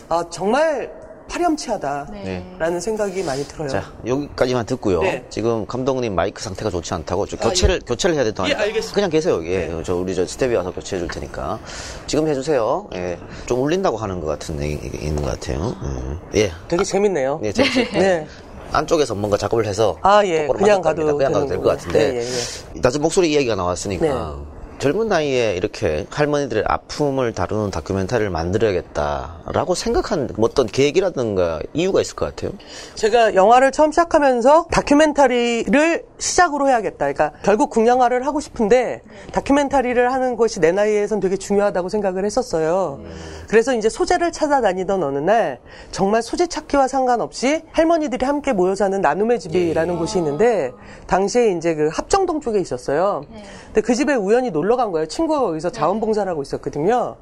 아, 정말 파렴치하다라는 네. 생각이 많이 들어요. 자, 여기까지만 듣고요. 네. 지금 감독님 마이크 상태가 좋지 않다고 아, 교체를 예. 교체를 해야 되더니 예, 알겠습니다. 그냥 계세요. 여기 네. 저 우리 저 스텝이 와서 교체해 줄 테니까 지금 해주세요. 예, 좀 울린다고 하는 것 같은 얘기 있는 것 같아요. 음. 예, 되게 아, 재밌네요. 예, 재밌 네. 안쪽에서 뭔가 작업을 해서 아, 예. 그냥 가도 그냥 가도 될 것 같은데 네, 예, 예. 나중에 목소리 이야기가 나왔으니까 네. 젊은 나이에 이렇게 할머니들의 아픔을 다루는 다큐멘터리를 만들어야겠다라고 생각한 어떤 계획이라든가 이유가 있을 것 같아요. 제가 영화를 처음 시작하면서 다큐멘터리를 시작으로 해야겠다. 그러니까 결국 국영화를 하고 싶은데 다큐멘터리를 하는 것이 내 나이에선 되게 중요하다고 생각을 했었어요. 그래서 이제 소재를 찾아다니던 어느 날 정말 소재 찾기와 상관없이 할머니들이 함께 모여 사는 나눔의 집이라는 예. 곳이 있는데 당시에 이제 그 합정동 쪽에 있었어요. 근데 그 집에 우연히 놀러 간 거예요. 친구가 거기서 자원봉사를 하고 있었거든요.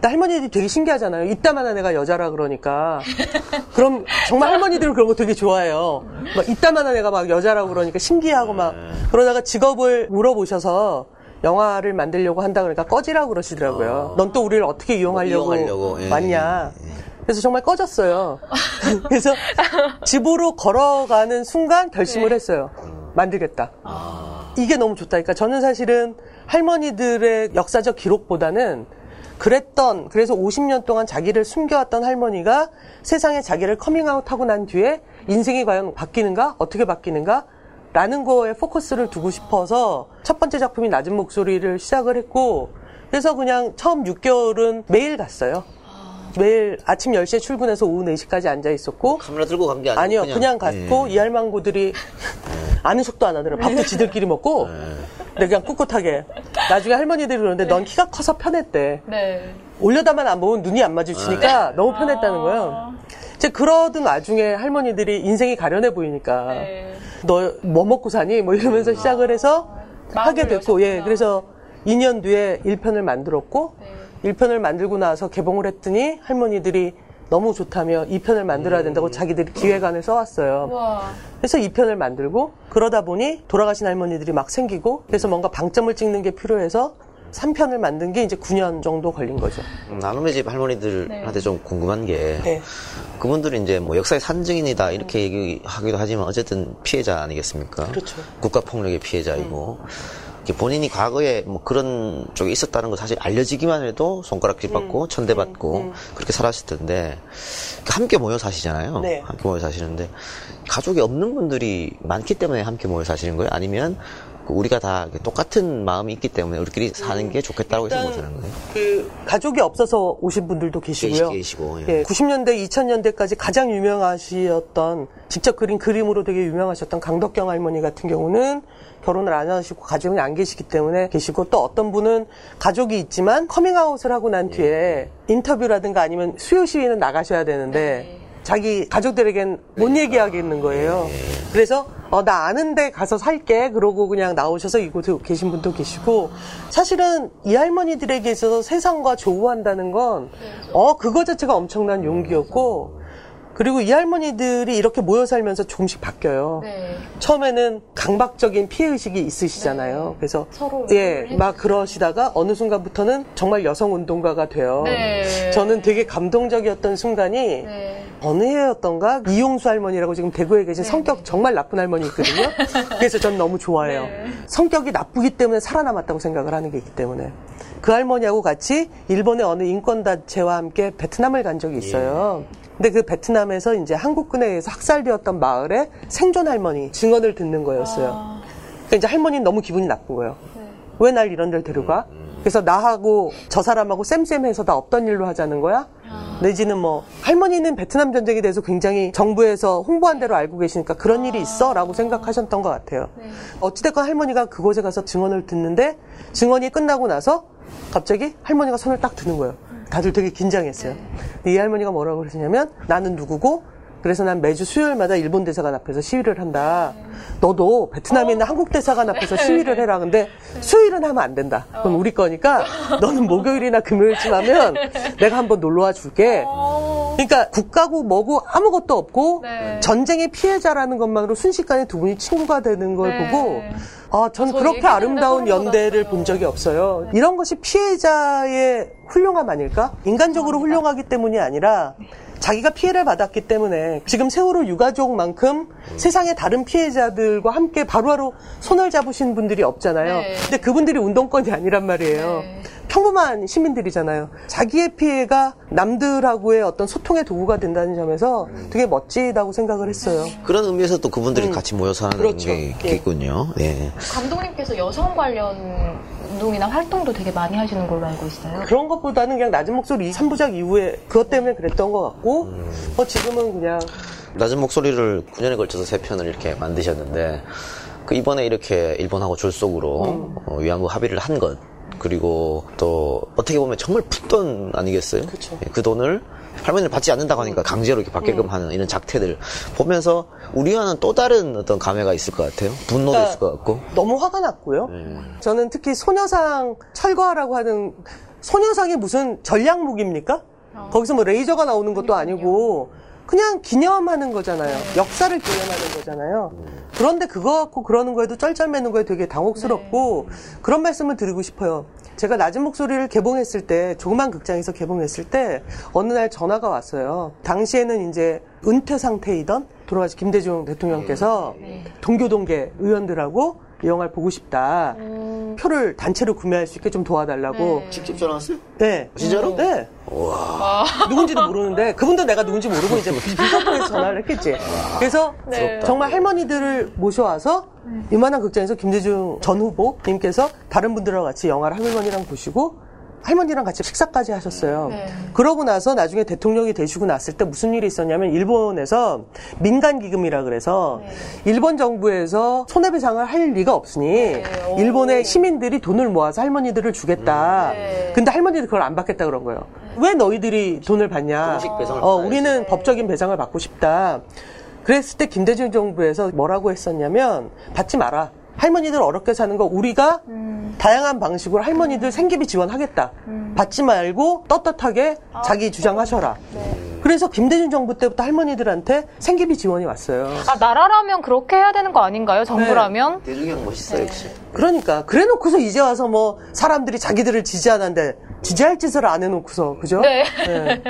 할머니들이 되게 신기하잖아요. 이따만한 애가 여자라 그러니까. 그럼 정말 할머니들은 그런 거 되게 좋아해요. 막 이따만한 애가 막 여자라고 그러니까 신기하고 막 그러다가 직업을 물어보셔서 영화를 만들려고 한다 그러니까 꺼지라고 그러시더라고요. 넌 또 우리를 어떻게 이용하려고, 뭐 이용하려고. 왔냐. 그래서 정말 꺼졌어요. 그래서 집으로 걸어가는 순간 결심을 했어요. 만들겠다. 이게 너무 좋다. 그러니까 저는 사실은 할머니들의 역사적 기록보다는 그랬던 그래서 오십 년 동안 자기를 숨겨왔던 할머니가 세상에 자기를 커밍아웃하고 난 뒤에 인생이 과연 바뀌는가? 어떻게 바뀌는가? 라는 거에 포커스를 두고 싶어서 첫 번째 작품인 낮은 목소리를 시작을 했고 그래서 그냥 처음 육 개월은 매일 갔어요. 매일 아침 열 시에 출근해서 오후 네 시까지 앉아 있었고 카메라 들고 간 게 아니고 아니요. 그냥, 그냥 갔고 예. 이 할망구들이 아는 척도 안 하더라고요. 밥도 지들끼리 먹고 네, 그냥 꿋꿋하게. 나중에 할머니들이 그러는데 네. 넌 키가 커서 편했대. 네. 올려다만 안 보면 눈이 안 마주치니까 네. 너무 편했다는 거예요. 이제 그러던 와중에 할머니들이 인생이 가련해 보이니까 네. 너 뭐 먹고 사니? 뭐 이러면서 아. 시작을 해서 하게 됐고 예, 그래서 이 년 뒤에 일 편을 만들었고 네. 일 편을 만들고 나서 개봉을 했더니 할머니들이 너무 좋다며 이 편을 만들어야 된다고 자기들이 기획안을 써왔어요. 우와. 그래서 이 편을 만들고 그러다 보니 돌아가신 할머니들이 막 생기고 그래서 뭔가 방점을 찍는 게 필요해서 삼 편을 만든 게 이제 구 년 정도 걸린 거죠. 나눔의 집 할머니들한테 네. 좀 궁금한 게 네. 그분들이 이제 뭐 역사의 산증인이다 이렇게 얘기하기도 하지만 어쨌든 피해자 아니겠습니까? 그렇죠. 국가폭력의 피해자이고 음. 본인이 과거에 뭐 그런 쪽에 있었다는 거 사실 알려지기만 해도 손가락질 받고 음, 천대받고 음, 음. 그렇게 살았을 텐데 함께 모여 사시잖아요. 네. 함께 모여 사시는데 가족이 없는 분들이 많기 때문에 함께 모여 사시는 거예요? 아니면 우리가 다 똑같은 마음이 있기 때문에 우리끼리 사는 게 좋겠다고 해서 모시는 거예요? 그 가족이 없어서 오신 분들도 계시고요. 계시고, 예. 예, 구십 년대, 이천 년대까지 가장 유명하셨던 직접 그린 그림으로 되게 유명하셨던 강덕경 할머니 같은 경우는 결혼을 안 하시고 가정이 안 계시기 때문에 계시고 또 어떤 분은 가족이 있지만 커밍아웃을 하고 난 뒤에 예. 인터뷰라든가 아니면 수요 시위는 나가셔야 되는데 예. 자기 가족들에겐 못 그러니까. 얘기하겠는 거예요. 예. 그래서 어, 나 아는데 가서 살게 그러고 그냥 나오셔서 이곳에 계신 분도 계시고 사실은 이 할머니들에게 있어서 세상과 조우한다는 건 어, 그거 자체가 엄청난 용기였고 그리고 이 할머니들이 이렇게 모여 살면서 조금씩 바뀌어요. 네. 처음에는 강박적인 피해의식이 있으시잖아요. 네. 그래서 서로 예, 막 그러시다가 어느 순간부터는 정말 여성운동가가 돼요. 네. 저는 되게 감동적이었던 순간이 네. 어느 해였던가 이용수 할머니라고 지금 대구에 계신 네. 성격 정말 나쁜 할머니 있거든요. 그래서 전 너무 좋아해요. 네. 성격이 나쁘기 때문에 살아남았다고 생각을 하는 게 있기 때문에. 그 할머니하고 같이 일본의 어느 인권단체와 함께 베트남을 간 적이 있어요. 예. 근데 그 베트남에서 이제 한국군에 의해서 학살되었던 마을에 생존 할머니 증언을 듣는 거였어요. 아... 그러니까 이제 할머니는 너무 기분이 나쁜 거예요. 네. 왜 날 이런 데를 데려가? 음... 그래서 나하고 저 사람하고 쌤쌤해서 다 없던 일로 하자는 거야? 내지는 뭐 할머니는 베트남 전쟁에 대해서 굉장히 정부에서 홍보한 대로 알고 계시니까 그런 일이 있어? 라고 생각하셨던 것 같아요. 어찌됐건 할머니가 그곳에 가서 증언을 듣는데 증언이 끝나고 나서 갑자기 할머니가 손을 딱 드는 거예요. 다들 되게 긴장했어요. 이 할머니가 뭐라고 그러시냐면 나는 누구고 그래서 난 매주 수요일마다 일본 대사관 앞에서 시위를 한다. 네. 너도 베트남에 있는 어. 한국 대사관 앞에서 네. 시위를 해라. 근데 네. 수요일은 하면 안 된다. 어. 그럼 우리 거니까 너는 목요일이나 금요일쯤 하면 내가 한번 놀러와 줄게. 어. 그러니까 국가고 뭐고 아무것도 없고 네. 전쟁의 피해자라는 것만으로 순식간에 두 분이 친구가 되는 걸 네. 보고 아, 전 그렇게 아름다운 연대를 본 적이 없어요. 네. 이런 것이 피해자의 훌륭함 아닐까? 인간적으로 감사합니다. 훌륭하기 때문이 아니라 자기가 피해를 받았기 때문에 지금 세월호 유가족만큼 세상의 다른 피해자들과 함께 바로바로 손을 잡으신 분들이 없잖아요. 네. 근데 그분들이 운동권이 아니란 말이에요. 네. 평범한 시민들이잖아요. 자기의 피해가 남들하고의 어떤 소통의 도구가 된다는 점에서 되게 멋지다고 생각을 했어요. 그런 의미에서 또 그분들이 음. 같이 모여서 하는 그렇죠. 게 있겠군요. 네. 네. 감독님께서 여성 관련 운동이나 활동도 되게 많이 하시는 걸로 알고 있어요. 그런 것보다는 그냥 낮은 목소리 삼 부작 이후에 그것 때문에 그랬던 것 같고 음. 어, 지금은 그냥 낮은 목소리를 구 년에 걸쳐서 세 편을 이렇게 만드셨는데 그 이번에 이렇게 일본하고 졸속으로 음. 어, 위안부 합의를 한 것 그리고 또 어떻게 보면 정말 푼돈 아니겠어요? 그쵸. 그 돈을 할머니를 받지 않는다고 하니까 강제로 이렇게 받게끔 음. 하는 이런 작태들 보면서 우리와는 또 다른 어떤 감회가 있을 것 같아요. 분노도 그러니까 있을 것 같고 너무 화가 났고요. 음. 저는 특히 소녀상 철거하라고 하는 소녀상이 무슨 전략무기입니까? 어. 거기서 뭐 레이저가 나오는 것도 아니고 그냥 기념하는 거잖아요. 네. 역사를 기념하는 거잖아요. 음. 그런데 그거 갖고 그러는 거에도 쩔쩔매는 거에 되게 당혹스럽고 네. 그런 말씀을 드리고 싶어요. 제가 낮은 목소리를 개봉했을 때 조그만 극장에서 개봉했을 때 어느 날 전화가 왔어요. 당시에는 이제 은퇴 상태이던 돌아가신 김대중 대통령께서 네. 네. 동교동계 의원들하고 이 영화를 보고 싶다. 음. 표를 단체로 구매할 수 있게 좀 도와달라고. 네. 직접 전화했어요? 네. 진짜로? 네. 와. 누군지도 모르는데 그분도 내가 누군지 모르고 이제 비서통에서 전화를 했겠지. 와. 그래서 네. 정말 할머니들을 모셔와서 네. 이만한 극장에서 김대중 전 후보님께서 다른 분들하고 같이 영화를 할머니랑 보시고 할머니랑 같이 식사까지 하셨어요. 네. 그러고 나서 나중에 대통령이 되시고 났을 때 무슨 일이 있었냐면 일본에서 민간기금이라 그래서 네. 일본 정부에서 손해배상을 할 리가 없으니 네. 일본의 시민들이 돈을 모아서 할머니들을 주겠다. 네. 근데 할머니들 그걸 안 받겠다 그런 거예요. 네. 왜 너희들이 돈을 받냐. 어, 우리는 법적인 배상을 받고 싶다. 그랬을 때 김대중 정부에서 뭐라고 했었냐면 받지 마라. 할머니들 어렵게 사는 거 우리가 음. 다양한 방식으로 할머니들 생계비 지원하겠다. 음. 받지 말고 떳떳하게 아, 자기 주장하셔라. 네. 그래서 김대중 정부 때부터 할머니들한테 생계비 지원이 왔어요. 아 나라라면 그렇게 해야 되는 거 아닌가요? 정부라면? 네. 대중형 멋있어요. 네. 역시. 그러니까 그래놓고서 이제 와서 뭐 사람들이 자기들을 지지하는데 지지할 짓을 안 해놓고서 그죠? 네. 네.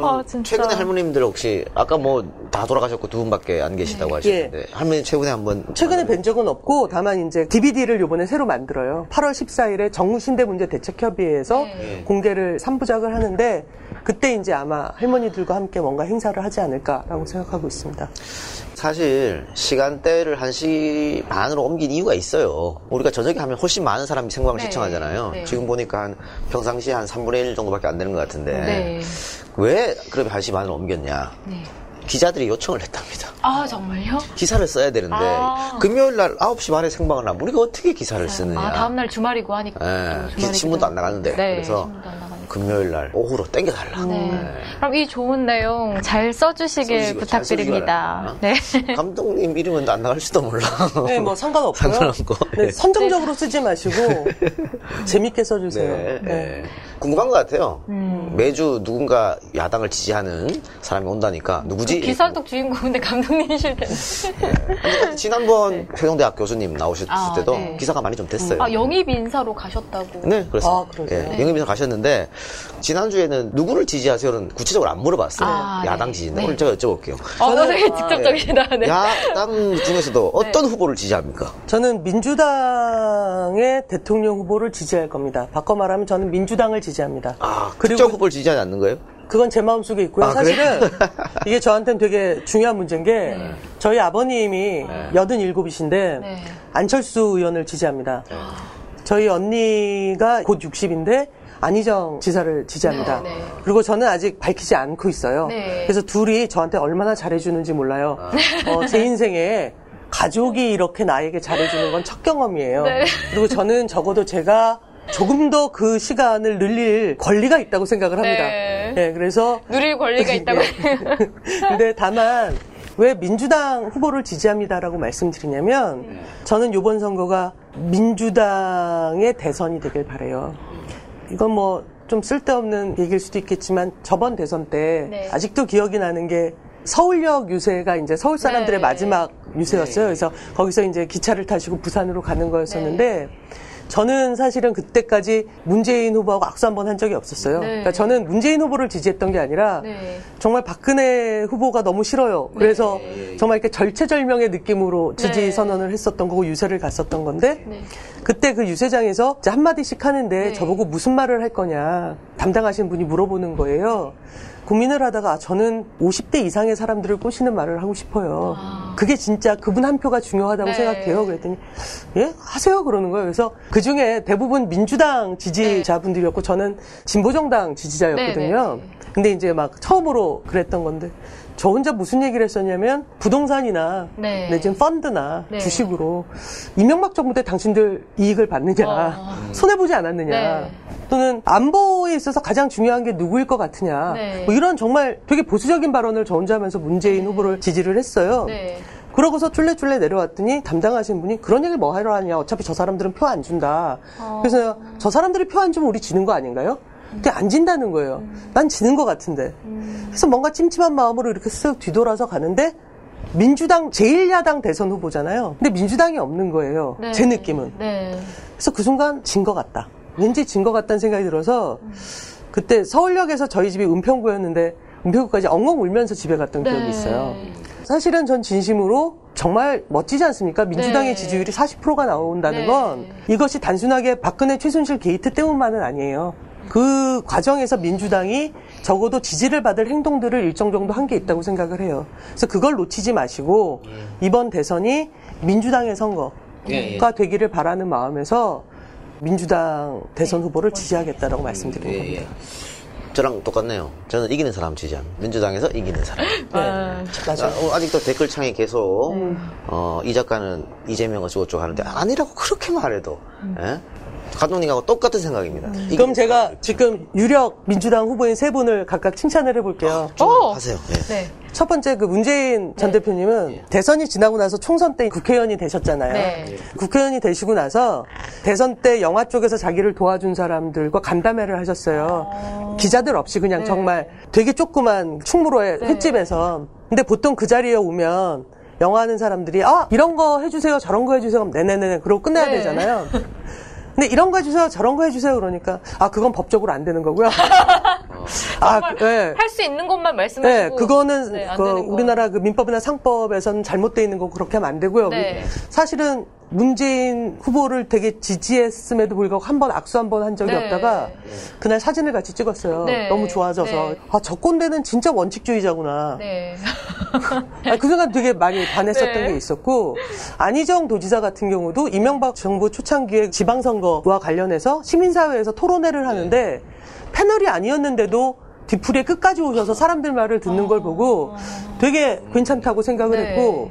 아, 진짜. 최근에 할머님들 혹시 아까 뭐 다 돌아가셨고 두 분밖에 안 계시다고 네. 하시는데 예. 할머니 최근에 한번 최근에 뵌 적은 없고 다만 이제 디비디를 요번에 새로 만들어요. 팔월 십사일에 정신대문제대책협의회에서 네. 공개를 삼 부작을 하는데 그때 이제 아마 할머니들과 함께 뭔가 행사를 하지 않을까라고 생각하고 있습니다. 사실 시간대를 한 시 반으로 옮긴 이유가 있어요. 우리가 저녁에 하면 훨씬 많은 사람이 생방을 네. 시청하잖아요. 네. 지금 보니까 한 평상시에 한 삼분의 일 정도밖에 안 되는 것 같은데 네. 왜 그러면 한 시 반으로 옮겼냐. 네. 기자들이 요청을 했답니다. 아 정말요? 기사를 써야 되는데 아. 금요일 날 아홉 시 반에 생방을 하면 우리가 어떻게 기사를 쓰느냐. 아 다음날 주말이고 하니까 네. 주말이고 신문도 안 나갔는데 네. 그래서 금요일 날 오후로 땡겨달라. 네. 네. 그럼 이 좋은 내용 잘 써주시길 부탁드립니다. 잘 네. 감독님 이름은 안 나갈 수도 몰라. 네, 뭐 상관없고요. 상관없고. 네, 선정적으로 네. 쓰지 마시고 재밌게 써주세요. 네. 네. 궁금한 것 같아요. 음. 매주 누군가 야당을 지지하는 사람이 온다니까 누구지? 그 기사도 주인공인데 감독님이실 텐데. 네. 지난번 세종대학 네. 교수님 나오셨을 아, 때도 네. 기사가 많이 좀 됐어요. 아 영입 인사로 가셨다고. 네, 그렇습니다. 아, 네. 네. 영입 인사 가셨는데. 지난주에는 누구를 지지하세요는 구체적으로 안 물어봤어요. 아, 야당 네. 지지인데. 오늘 네. 제가 여쭤볼게요. 어, 선생님 직접적이다. 네. 야당 중에서도 어떤 네. 후보를 지지합니까? 저는 민주당의 대통령 후보를 지지할 겁니다. 바꿔 말하면 저는 민주당을 지지합니다. 아, 그리고 특정 후보를 지지하지 않는 거예요? 그건 제 마음속에 있고요. 아, 사실은 그래? 이게 저한테는 되게 중요한 문제인 게 네. 저희 아버님이 여든일곱이신데 네. 안철수 의원을 지지합니다. 네. 저희 언니가 곧 육십인데 안희정 지사를 지지합니다. 네, 네. 그리고 저는 아직 밝히지 않고 있어요. 네. 그래서 둘이 저한테 얼마나 잘해주는지 몰라요. 아. 어, 제 인생에 가족이 이렇게 나에게 잘해주는 건 첫 경험이에요. 네. 그리고 저는 적어도 제가 조금 더 그 시간을 늘릴 권리가 있다고 생각을 합니다. 네. 네, 그래서 누릴 권리가 있다고. 네. 근데 다만 왜 민주당 후보를 지지합니다라고 말씀드리냐면 저는 이번 선거가 민주당의 대선이 되길 바라요. 이건 뭐 좀 쓸데없는 얘기일 수도 있겠지만 저번 대선 때 네. 아직도 기억이 나는 게 서울역 유세가 이제 서울 사람들의 네. 마지막 유세였어요. 네. 그래서 거기서 이제 기차를 타시고 부산으로 가는 거였었는데 네. 저는 사실은 그때까지 문재인 후보하고 악수 한 번 한 적이 없었어요. 네. 그러니까 저는 문재인 후보를 지지했던 게 아니라 네. 정말 박근혜 후보가 너무 싫어요. 그래서 네. 정말 이렇게 절체절명의 느낌으로 지지 네. 선언을 했었던 거고 유세를 갔었던 건데 네. 그때 그 유세장에서 이제 한마디씩 하는데 네. 저보고 무슨 말을 할 거냐 담당하신 분이 물어보는 거예요. 고민을 하다가 저는 오십 대 이상의 사람들을 꼬시는 말을 하고 싶어요. 아. 그게 진짜 그분 한 표가 중요하다고 네. 생각해요. 그랬더니 예? 하세요? 그러는 거예요. 그래서 그중에 대부분 민주당 지지자분들이었고 저는 진보정당 지지자였거든요. 네, 네. 근데 이제 막 처음으로 그랬던 건데 저 혼자 무슨 얘기를 했었냐면 부동산이나 네. 내지는 펀드나 네. 주식으로 이명박 정부 때 당신들 이익을 받느냐 어. 손해보지 않았느냐 네. 또는 안보에 있어서 가장 중요한 게 누구일 것 같으냐 네. 뭐 이런 정말 되게 보수적인 발언을 저 혼자 하면서 문재인 네. 후보를 지지를 했어요. 네. 그러고서 쫄래쫄래 내려왔더니 담당하신 분이 그런 얘기를 뭐 하러 하냐 어차피 저 사람들은 표 안 준다. 어. 그래서 저 사람들이 표 안 주면 우리 지는 거 아닌가요? 근데 안 진다는 거예요. 음. 난 지는 것 같은데. 음. 그래서 뭔가 찜찜한 마음으로 이렇게 쓱 뒤돌아서 가는데 민주당 제일 야당 대선 후보잖아요. 근데 민주당이 없는 거예요. 네. 제 느낌은. 네. 그래서 그 순간 진 것 같다. 왠지 진 것 같다는 생각이 들어서 음. 그때 서울역에서 저희 집이 은평구였는데 은평구까지 엉엉 울면서 집에 갔던 네. 기억이 있어요. 사실은 전 진심으로 정말 멋지지 않습니까? 민주당의 네. 지지율이 사십 퍼센트가 나온다는 네. 건 이것이 단순하게 박근혜 최순실 게이트 때문만은 아니에요. 그 과정에서 민주당이 적어도 지지를 받을 행동들을 일정 정도 한 게 있다고 생각을 해요. 그래서 그걸 놓치지 마시고 이번 대선이 민주당의 선거가 예, 예. 되기를 바라는 마음에서 민주당 대선 후보를 지지하겠다라고 말씀드리는 겁니다. 예, 예. 저랑 똑같네요. 저는 이기는 사람 지지합니다. 민주당에서 이기는 사람. 네. 맞아요. 아, 아직도 댓글창에 계속 음. 어, 이 작가는 이재명을 어쩌고저쩌고 하는데 아니라고 그렇게 말해도 음. 예? 감독님하고 똑같은 생각입니다. 음. 그럼 제가 생각입니다. 지금 유력 민주당 후보인 세 분을 각각 칭찬을 해볼게요. 아, 하세요. 네. 네. 첫 번째 그 문재인 전 네. 대표님은 네. 대선이 지나고 나서 총선 때 국회의원이 되셨잖아요. 네. 네. 국회의원이 되시고 나서 대선 때 영화 쪽에서 자기를 도와준 사람들과 간담회를 하셨어요. 아... 기자들 없이 그냥 네. 정말 되게 조그만 충무로의 네. 횟집에서. 근데 보통 그 자리에 오면 영화하는 사람들이 아 이런 거 해주세요, 저런 거 해주세요. 그럼 네네네 그러고 끝내야 네. 되잖아요. 근데 이런 거 해주세요, 저런 거 해주세요, 그러니까 아 그건 법적으로 안 되는 거고요. 아, 네. 할 수 있는 것만 말씀하시고. 네, 그거는 네, 그 우리나라 그 민법이나 상법에서는 잘못되어 있는 거 그렇게 하면 안 되고요. 네. 사실은 문재인 후보를 되게 지지했음에도 불구하고 한 번 악수 한 번 한 적이 네. 없다가 그날 사진을 같이 찍었어요. 네. 너무 좋아져서 네. 아 저 꼰대는 진짜 원칙주의자구나. 네. 아니, 그 순간 되게 많이 반했었던 네. 게 있었고 안희정 도지사 같은 경우도 이명박 정부 초창기에 지방선거와 관련해서 시민사회에서 토론회를 하는데 네. 패널이 아니었는데도 뒤풀이에 끝까지 오셔서 사람들 말을 듣는 아, 걸 보고 되게 괜찮다고 생각을 네. 했고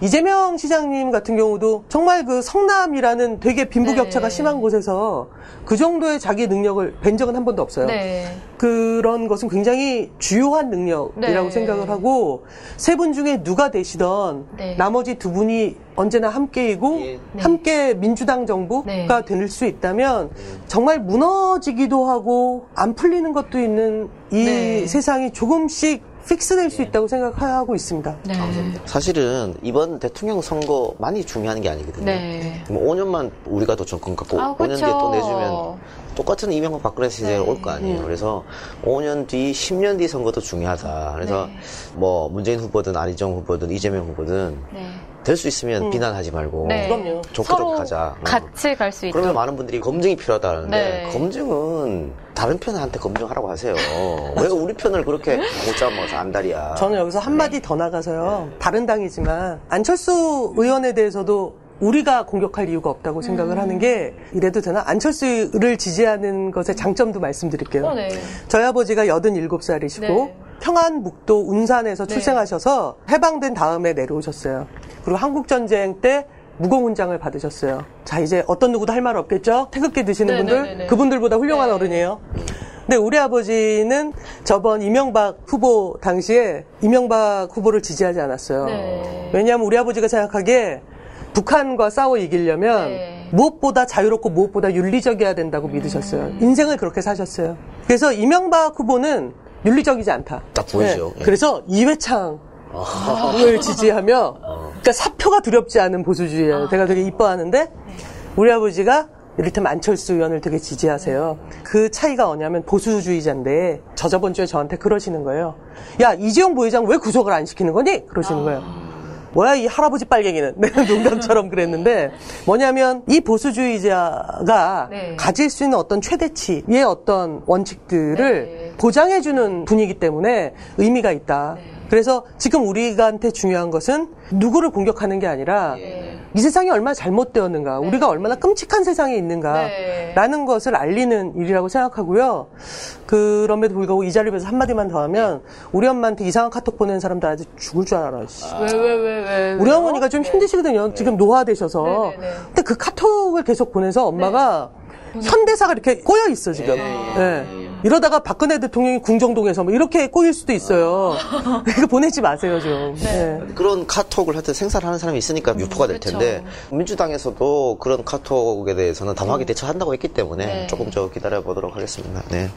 이재명 시장님 같은 경우도 정말 그 성남이라는 되게 빈부격차가 네. 심한 곳에서 그 정도의 자기 능력을 뵌 적은 한 번도 없어요. 네. 그런 것은 굉장히 주요한 능력이라고 네. 생각을 하고 세 분 중에 누가 되시던 네. 나머지 두 분이 언제나 함께이고 네. 함께 민주당 정부가 네. 될 수 있다면 정말 무너지기도 하고 안 풀리는 것도 있는 이 네. 세상이 조금씩 픽스될 수 있다고 생각하고 있습니다. 네. 사실은 이번 대통령 선거 많이 중요한 게 아니거든요. 네. 뭐 오 년만 우리가 더 정권 갖고 아, 오 년 뒤에 또 내주면 똑같은 이명박 박근혜 시대가 네. 올 거 아니에요. 네. 그래서 오 년 뒤, 십 년 뒤 선거도 중요하다. 그래서 네. 뭐 문재인 후보든 안희정 후보든 이재명 후보든 네. 될 수 있으면 음. 비난하지 말고 네. 좋게 서로 가자. 같이 갈 수 있도록. 그러면 많은 분들이 검증이 필요하다는데 네. 검증은 다른 편한테 검증하라고 하세요. 왜 우리 편을 그렇게 못 잡아서 안달이야. 저는 여기서 한마디 네. 더 나가서요. 네. 다른 당이지만 안철수 의원에 대해서도 우리가 공격할 이유가 없다고 생각을 음. 하는 게, 이래도 되나? 안철수를 지지하는 것의 장점도 말씀드릴게요. 어, 네. 저희 아버지가 여든일곱 살이시고 네. 평안북도 운산에서 네. 출생하셔서 해방된 다음에 내려오셨어요. 그리고 한국전쟁 때 무공훈장을 받으셨어요. 자, 이제 어떤 누구도 할 말 없겠죠? 태극기 드시는 네, 분들? 네, 네, 네. 그분들보다 훌륭한 네. 어른이에요. 근데 우리 아버지는 저번 이명박 후보 당시에 이명박 후보를 지지하지 않았어요. 네. 왜냐하면 우리 아버지가 생각하기에 북한과 싸워 이기려면 네. 무엇보다 자유롭고 무엇보다 윤리적이어야 된다고 음. 믿으셨어요. 인생을 그렇게 사셨어요. 그래서 이명박 후보는 윤리적이지 않다. 딱 보이죠. 네. 예. 그래서 이회창을 아. 지지하며 아. 그러니까 사표가 두렵지 않은 보수주의예요. 아. 제가 되게 이뻐하는데 우리 아버지가 이를테면 안철수 의원을 되게 지지하세요. 그 차이가 뭐냐면 보수주의자인데 저 저번 주에 저한테 그러시는 거예요. 야, 이재용 부회장 왜 구속을 안 시키는 거니? 그러시는 거예요. 뭐야 이 할아버지 빨갱이는. 내가 농담처럼 그랬는데 뭐냐면 이 보수주의자가 네. 가질 수 있는 어떤 최대치의 어떤 원칙들을 네. 보장해주는 분이기 때문에 의미가 있다. 네. 그래서 지금 우리한테 중요한 것은 누구를 공격하는 게 아니라 네. 이 세상이 얼마나 잘못되었는가, 네. 우리가 얼마나 끔찍한 세상에 있는가라는 네. 것을 알리는 일이라고 생각하고요. 그럼에도 불구하고 이 자리에서 한마디만 더 하면 우리 엄마한테 이상한 카톡 보내는 사람들 아주 죽을 줄 알아요. 왜, 왜, 왜, 왜, 우리 어머니가 좀 힘드시거든요. 네. 지금 노화되셔서. 네, 네, 네. 근데 그 카톡을 계속 보내서 엄마가 네. 현대사가 이렇게 꼬여 있어 지금. 네. 네. 네. 이러다가 박근혜 대통령이 궁정동에서 뭐 이렇게 꼬일 수도 있어요. 아. 이거 보내지 마세요 좀. 네. 네. 그런 카톡을 할 때 생산하는 사람이 있으니까 유포가 될 텐데 그렇죠. 민주당에서도 그런 카톡에 대해서는 담하게 음. 대처한다고 했기 때문에 네. 조금 더 기다려보도록 하겠습니다. 네.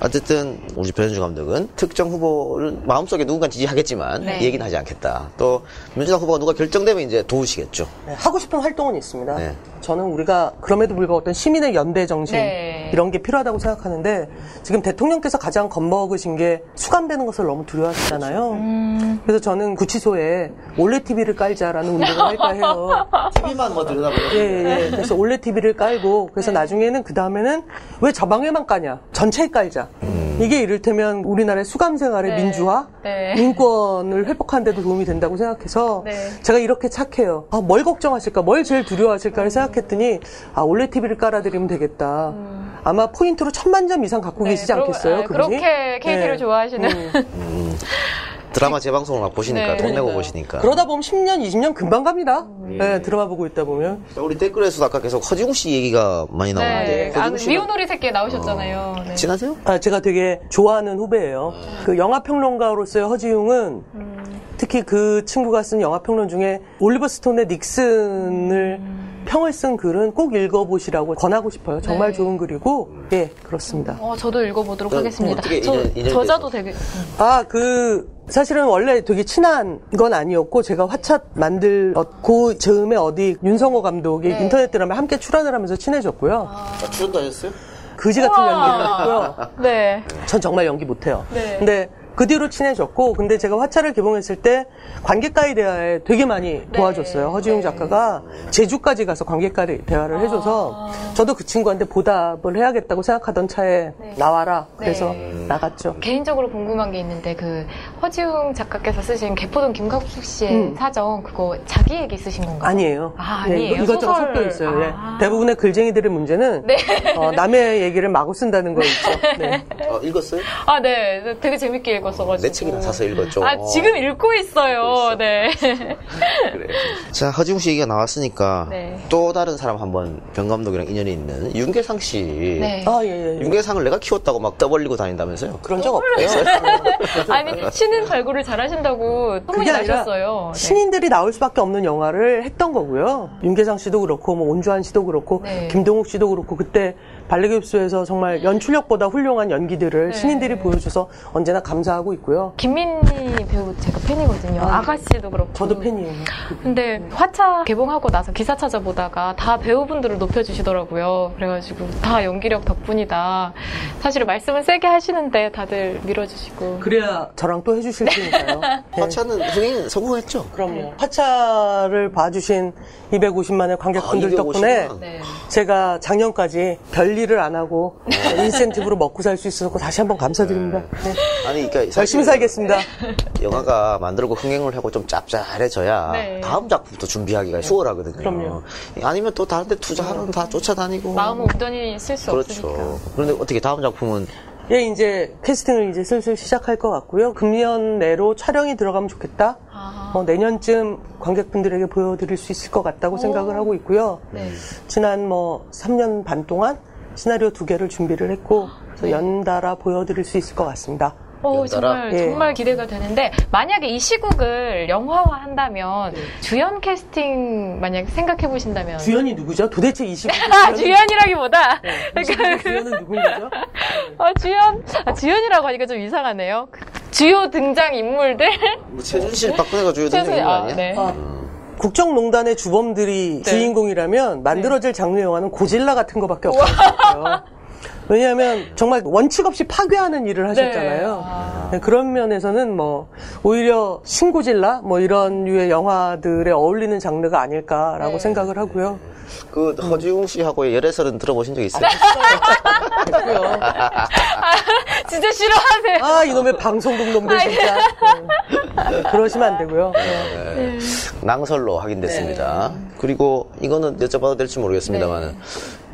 어쨌든 우리 변영주 감독은 특정 후보를 마음속에 누군가 지지하겠지만 네. 얘기는 하지 않겠다. 또 민주당 후보가 누가 결정되면 이제 도우시겠죠. 네. 하고 싶은 활동은 있습니다. 네. 저는 우리가 그럼에도 불구하고 어떤 시민의 연대 정신 네. 이런 게 필요하다고 생각하는데 지금 대통령께서 가장 겁먹으신 게 수감되는 것을 너무 두려워하시잖아요. 음. 그래서 저는 구치소에 올레 티비를 깔자라는 운동을 할까 해요. 티비만 뭐 들여다보려고. 예, 예. 그래서 올레 티비를 깔고 그래서 네. 나중에는 그 다음에는 왜 저 방에만 까냐? 전체에 깔자. 음. 이게 이를테면 우리나라의 수감 생활의 네. 민주화, 네. 인권을 회복하는 데도 도움이 된다고 생각해서 네. 제가 이렇게 착해요. 아, 뭘 걱정하실까? 뭘 제일 두려워하실까를 음. 생각했더니 아, 올레 티비를 깔아드리면 되겠다. 음. 아마 포인트로 천만 점 이상 갖고 네, 계시지 그러, 않겠어요? 네, 그분이? 그렇게 케이티를 네. 좋아하시는. 음. 음, 드라마 재방송을 막 보시니까, 네, 돈 내고 그러니까요. 보시니까. 그러다 보면 십 년, 이십 년 금방 갑니다. 음. 네, 드라마 보고 있다 보면. 우리 댓글에서도 아까 계속 허지웅 씨 얘기가 많이 나오는데. 네, 아, 미오노리 새끼 나오셨잖아요. 어. 네. 친하세요? 아, 제가 되게 좋아하는 후배예요. 음. 그 영화평론가로서의 허지웅은 음. 특히 그 친구가 쓴 영화평론 중에 올리버 스톤의 닉슨을 음. 평을 쓴 글은 꼭 읽어보시라고 권하고 싶어요. 정말 네. 좋은 글이고, 예, 그렇습니다. 어, 저도 읽어보도록 그, 하겠습니다. 저, 인연, 저자도 되게. 아, 그, 사실은 원래 되게 친한 건 아니었고, 제가 화차 만들었고, 즈음에 어디 윤성호 감독이 네. 인터넷 드라마에 함께 출연을 하면서 친해졌고요. 아, 아 출연도 하셨어요? 그지 같은 연기였고요. 네. 전 정말 연기 못해요. 네. 근데 그 뒤로 친해졌고, 근데 제가 화차를 개봉했을 때 관객과의 대화에 되게 많이 네. 도와줬어요. 허지웅 네. 작가가 제주까지 가서 관객과의 대화를 아. 해줘서 저도 그 친구한테 보답을 해야겠다고 생각하던 차에 네. 나와라. 그래서 네. 나갔죠. 개인적으로 궁금한 게 있는데 그 허지웅 작가께서 쓰신 개포동 김갑숙 씨의 음. 사정 그거 자기 얘기 쓰신 건가요? 아니에요. 아, 아니에요. 네, 이것저것 소설... 섞여 있어요. 아. 네. 대부분의 글쟁이들의 문제는 네. 어, 남의 얘기를 마구 쓴다는 거 있죠. 네. 어, 읽었어요? 아, 네. 되게 재밌게 읽었어요. 내 책이나 사서 읽었죠. 아, 지금 읽고 있어요. 읽고 있어. 네. 그래. 자, 허지웅 씨 얘기가 나왔으니까 네. 또 다른 사람 한번 변 감독이랑 인연이 있는 윤계상 씨. 네. 아, 예, 예. 윤계상을 내가 키웠다고 막 떠벌리고 다닌다면서요? 그런 적 없어요. 아니, 신인 발굴을 잘하신다고 소문이 나셨어요. 네. 신인들이 나올 수밖에 없는 영화를 했던 거고요. 윤계상 씨도 그렇고, 뭐 온주환 씨도 그렇고, 네. 김동욱 씨도 그렇고 그때 발레교습소에서 정말 연출력보다 훌륭한 연기들을 네. 신인들이 보여줘서 언제나 감사하고 있고요. 김민희 배우 제가 팬이거든요. 아, 아가씨도 그렇고. 저도 팬이에요. 근데 화차 개봉하고 나서 기사 찾아보다가 다 배우분들을 높여주시더라고요. 그래가지고 다 연기력 덕분이다. 사실 말씀은 세게 하시는데 다들 밀어주시고. 그래야 저랑 또 해주실 테니까요. 네. 화차는 흥행 성공했죠? 그럼요. 네. 화차를 봐주신 이백오십만의 관객분들 아, 이백오십만. 덕분에 네. 제가 작년까지 별 관리를 안 하고 네. 인센티브로 먹고 살 수 있어서 다시 한번 감사드립니다. 네. 네. 아니, 그러니까 열심히 살겠습니다. 영화가 만들고 흥행을 하고 좀 짭짤해져야 네. 다음 작품부터 준비하기가 네. 수월하거든요. 그럼요. 아니면 또 다른 데 투자하러 다 쫓아다니고 마음 없던 일이 있을 수 그렇죠. 없으니까. 그런데 어떻게 다음 작품은 예, 이제 캐스팅을 이제 슬슬 시작할 것 같고요. 금년 내로 촬영이 들어가면 좋겠다. 아. 어, 내년쯤 관객분들에게 보여드릴 수 있을 것 같다고 오. 생각을 하고 있고요. 네. 지난 뭐 삼 년 반 동안 시나리오 두 개를 준비를 했고 네. 연달아 보여드릴 수 있을 것 같습니다. 오, 정말, 예. 정말 기대가 되는데, 만약에 이 시국을 영화화 한다면, 예. 주연 캐스팅, 만약에 생각해 보신다면. 주연이 누구죠? 도대체 이 시국을. 아, 주연이라기보다. 네. 그러니까. 주연은 누구인 거죠? 아, 주연. 아, 주연이라고 하니까 좀 이상하네요. 주요 등장 인물들. 뭐, 최준실, 박근혜가 주요 등장 인물 아니야? 아, 네. 아. 국정농단의 주범들이 네. 주인공이라면, 만들어질 네. 장르 영화는 고질라 같은 거밖에 없을 것 같아요. 왜냐하면 정말 원칙 없이 파괴하는 일을 하셨잖아요. 네. 아. 네, 그런 면에서는 뭐 오히려 신고질라 뭐 이런 류의 영화들에 어울리는 장르가 아닐까라고 네. 생각을 하고요. 그 허지웅 씨하고의 열애설은 들어보신 적 있어요? 아, 진짜 싫어하세요. 아 이놈의 방송국 놈들 진짜. 네. 그러시면 안 되고요. 네. 네. 낭설로 확인됐습니다. 네. 그리고 이거는 여쭤봐도 될지 모르겠습니다만은. 네.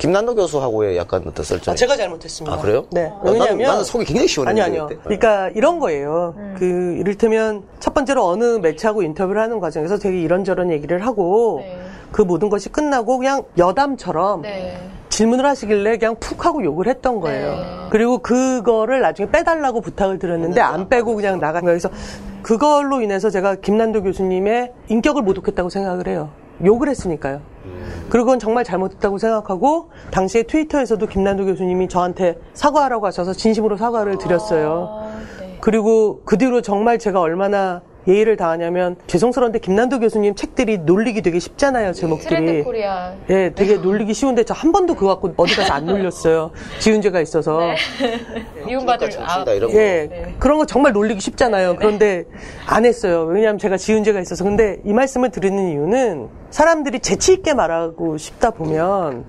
김난도 교수하고의 약간 어떤 설정. 아, 제가 잘못했습니다. 아, 그래요? 네. 아, 왜냐면. 나는, 나는 속이 굉장히 시원해요. 아니요, 아니요. 그러니까 이런 거예요. 음. 그, 이를테면, 첫 번째로 어느 매체하고 인터뷰를 하는 과정에서 되게 이런저런 얘기를 하고, 네. 그 모든 것이 끝나고 그냥 여담처럼 네. 질문을 하시길래 그냥 푹 하고 욕을 했던 거예요. 네. 그리고 그거를 나중에 빼달라고 부탁을 드렸는데, 안 빼고 그냥 나간 거예요. 그래서 그걸로 인해서 제가 김난도 교수님의 인격을 모독했다고 생각을 해요. 욕을 했으니까요. 음. 그리고 그건 정말 잘못했다고 생각하고 당시에 트위터에서도 김난도 교수님이 저한테 사과하라고 하셔서 진심으로 사과를 드렸어요. 아, 네. 그리고 그 뒤로 정말 제가 얼마나 예의를 다하냐면 죄송스러운데 김난도 교수님 책들이 놀리기 되게 쉽잖아요. 제목들이. 트렌드 코리아. 예, 되게 놀리기 쉬운데 저 한 번도 그거 갖고 어디 가서 안 놀렸어요. 지은죄가 있어서. 미움받을. 네. 아, 예, 네. 그런 거 정말 놀리기 쉽잖아요. 그런데 안 했어요. 왜냐하면 제가 지은죄가 있어서. 근데 이 말씀을 드리는 이유는 사람들이 재치 있게 말하고 싶다 보면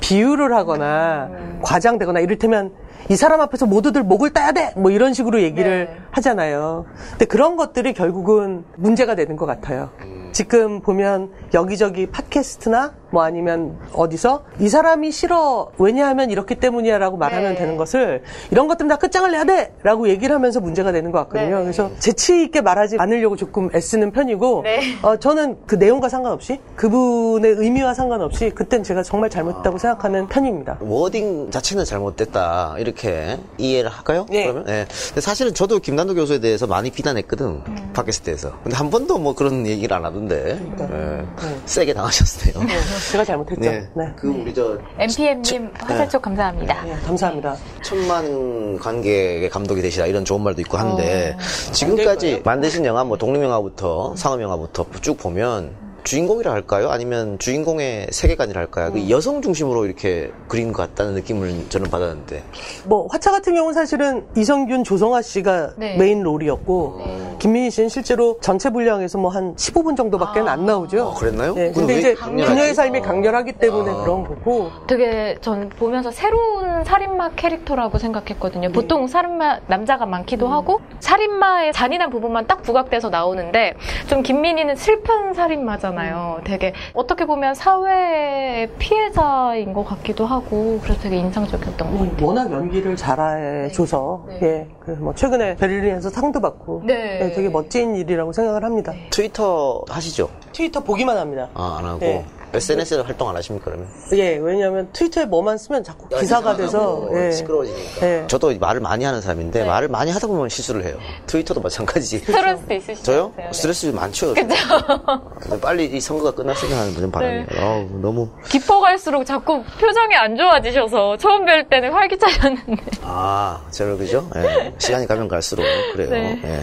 비유를 하거나 음. 과장되거나 이를테면 이 사람 앞에서 모두들 목을 따야 돼! 뭐 이런 식으로 얘기를 네. 하잖아요. 근데 그런 것들이 결국은 문제가 되는 것 같아요. 지금 보면 여기저기 팟캐스트나 뭐 아니면 어디서 이 사람이 싫어, 왜냐하면 이렇기 때문이야 라고 말하면 네. 되는 것을 이런 것들은 다 끝장을 내야 돼! 라고 얘기를 하면서 문제가 되는 것 같거든요. 네. 그래서 재치 있게 말하지 않으려고 조금 애쓰는 편이고 네. 어, 저는 그 내용과 상관없이 그분의 의미와 상관없이 그땐 제가 정말 잘못했다고 생각하는 편입니다. 워딩 자체는 잘못됐다. 이렇게 이해를 할까요? 네. 그러면? 네. 근데 사실은 저도 김난도 교수에 대해서 많이 비난했거든. 음. 팟캐스트에서. 근데 한 번도 뭐 그런 얘기를 안 하던데. 그러니까. 네. 네. 세게 당하셨어요. 네. 제가 잘못했죠. 네. 네. 그 우리 저 엠피엠님 화살촉 네. 감사합니다. 네. 감사합니다. 천만 관객의 감독이 되시라 이런 좋은 말도 있고 한데 어. 지금까지 만드신 영화 뭐 독립영화부터 음. 상업영화부터 쭉 보면 주인공이라 할까요? 아니면 주인공의 세계관이라 할까요? 음. 여성 중심으로 이렇게 그린 것 같다는 느낌을 저는 받았는데. 뭐 화차 같은 경우는 사실은 이성균, 조성아 씨가 네. 메인 롤이었고 네. 김민희 씨는 실제로 전체 분량에서 뭐 한 십오 분 정도밖에 아. 안 나오죠. 아, 그랬나요? 네. 근데 이제 강렬하지? 그녀의 삶이 강렬하기 때문에 아. 그런 거고. 되게 전 보면서 새로운 살인마 캐릭터라고 생각했거든요. 네. 보통 살인마 남자가 많기도 음. 하고 살인마의 잔인한 부분만 딱 부각돼서 나오는데 좀 김민희는 슬픈 살인마잖아요. 되게 어떻게 보면 사회의 피해자인 것 같기도 하고 그래서 되게 인상적이었던 음, 것 같아요. 워낙 연기를 잘해줘서 네. 네. 예, 뭐 최근에 베를린에서 상도 받고 네. 네, 되게 멋진 일이라고 생각을 합니다. 네. 트위터 하시죠? 트위터 보기만 합니다. 아, 안 하고? 네. 에스엔에스에서 활동 안 하십니까 그러면? 예, 왜냐하면 트위터에 뭐만 쓰면 자꾸 기사가 돼서 예. 시끄러워지니까. 예. 저도 말을 많이 하는 사람인데 네. 말을 많이 하다 보면 실수를 해요. 트위터도 마찬가지지. 스트레스 있으시죠? 저요? 네. 스트레스 많죠. 그렇죠. 빨리 이 선거가 끝났으면 하는 그런 바람이에요. 네. 아우, 너무 깊어갈수록 자꾸 표정이 안 좋아지셔서 처음 뵐 때는 활기차셨는데. 아, 저를 그죠? 예. 시간이 가면 갈수록 그래요. 네. 예.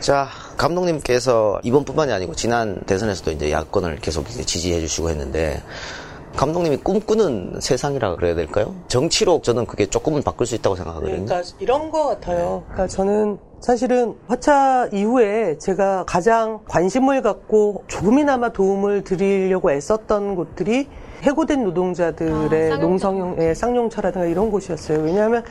자. 감독님께서 이번뿐만이 아니고 지난 대선에서도 이제 야권을 계속 이제 지지해 주시고 했는데 감독님이 꿈꾸는 세상이라 그래야 될까요? 정치로 저는 그게 조금은 바꿀 수 있다고 생각하거든요. 그러니까 이런 거 같아요. 그러니까 저는 사실은 화차 이후에 제가 가장 관심을 갖고 조금이나마 도움을 드리려고 애썼던 곳들이 해고된 노동자들의 아, 농성용, 예, 쌍용차라든가 이런 곳이었어요. 왜냐하면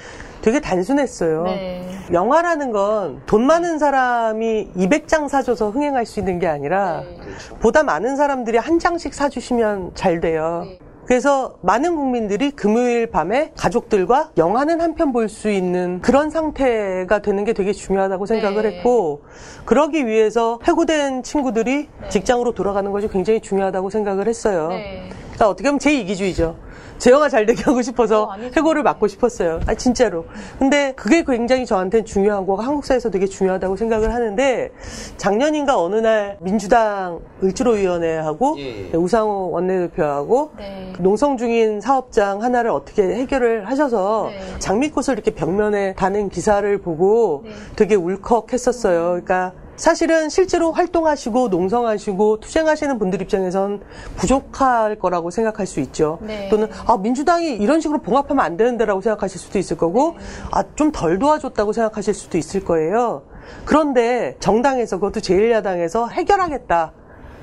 되게 단순했어요. 네. 영화라는 건 돈 많은 사람이 이백 장 사줘서 흥행할 수 있는 게 아니라 네. 보다 많은 사람들이 한 장씩 사주시면 잘 돼요. 네. 그래서 많은 국민들이 금요일 밤에 가족들과 영화는 한 편 볼 수 있는 그런 상태가 되는 게 되게 중요하다고 생각을 네. 했고, 그러기 위해서 해고된 친구들이 네. 직장으로 돌아가는 것이 굉장히 중요하다고 생각을 했어요. 네. 그러니까 어떻게 보면 제 이기주의죠. 제 영화 잘 되게 하고 싶어서 해고를 막고 싶었어요. 아 진짜로. 근데 그게 굉장히 저한테는 중요하고 한국사에서 되게 중요하다고 생각을 하는데, 작년인가 어느 날 민주당 을지로위원회하고 예, 예. 우상호 원내대표하고 네. 농성 중인 사업장 하나를 어떻게 해결을 하셔서 네. 장미꽃을 이렇게 벽면에 다는 기사를 보고 네. 되게 울컥했었어요. 그러니까 사실은 실제로 활동하시고 농성하시고 투쟁하시는 분들 입장에선 부족할 거라고 생각할 수 있죠. 네. 또는 아 민주당이 이런 식으로 봉합하면 안 되는데라고 생각하실 수도 있을 거고 네. 아 좀 덜 도와줬다고 생각하실 수도 있을 거예요. 그런데 정당에서, 그것도 제일 야당에서 해결하겠다,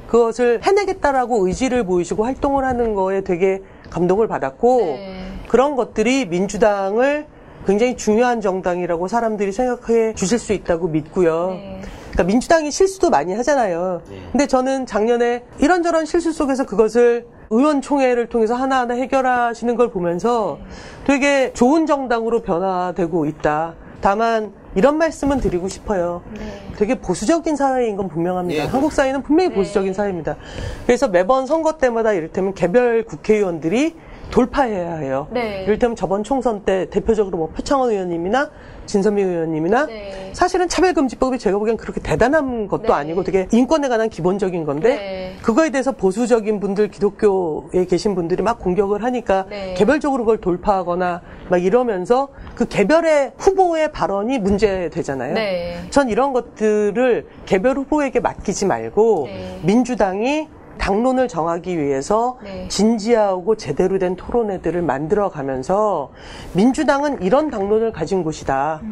그것을 해내겠다라고 의지를 보이시고 활동을 하는 거에 되게 감동을 받았고 네. 그런 것들이 민주당을 굉장히 중요한 정당이라고 사람들이 생각해 주실 수 있다고 믿고요. 네. 그러니까 민주당이 실수도 많이 하잖아요. 네. 근데 저는 작년에 이런저런 실수 속에서 그것을 의원총회를 통해서 하나하나 해결하시는 걸 보면서 되게 좋은 정당으로 변화되고 있다. 다만 이런 말씀은 드리고 싶어요. 네. 되게 보수적인 사회인 건 분명합니다. 네. 한국 사회는 분명히 네. 보수적인 사회입니다. 그래서 매번 선거 때마다 이를테면 개별 국회의원들이 돌파해야 해요. 네. 이를테면 저번 총선 때 대표적으로 뭐 표창원 의원님이나 진선미 의원님이나 네. 사실은 차별금지법이 제가 보기엔 그렇게 대단한 것도 네. 아니고 되게 인권에 관한 기본적인 건데 네. 그거에 대해서 보수적인 분들, 기독교에 계신 분들이 막 공격을 하니까 네. 개별적으로 그걸 돌파하거나 막 이러면서 그 개별의 후보의 발언이 문제되잖아요. 네. 전 이런 것들을 개별 후보에게 맡기지 말고 네. 민주당이 당론을 정하기 위해서 네. 진지하고 제대로 된 토론회들을 만들어가면서 민주당은 이런 당론을 가진 곳이다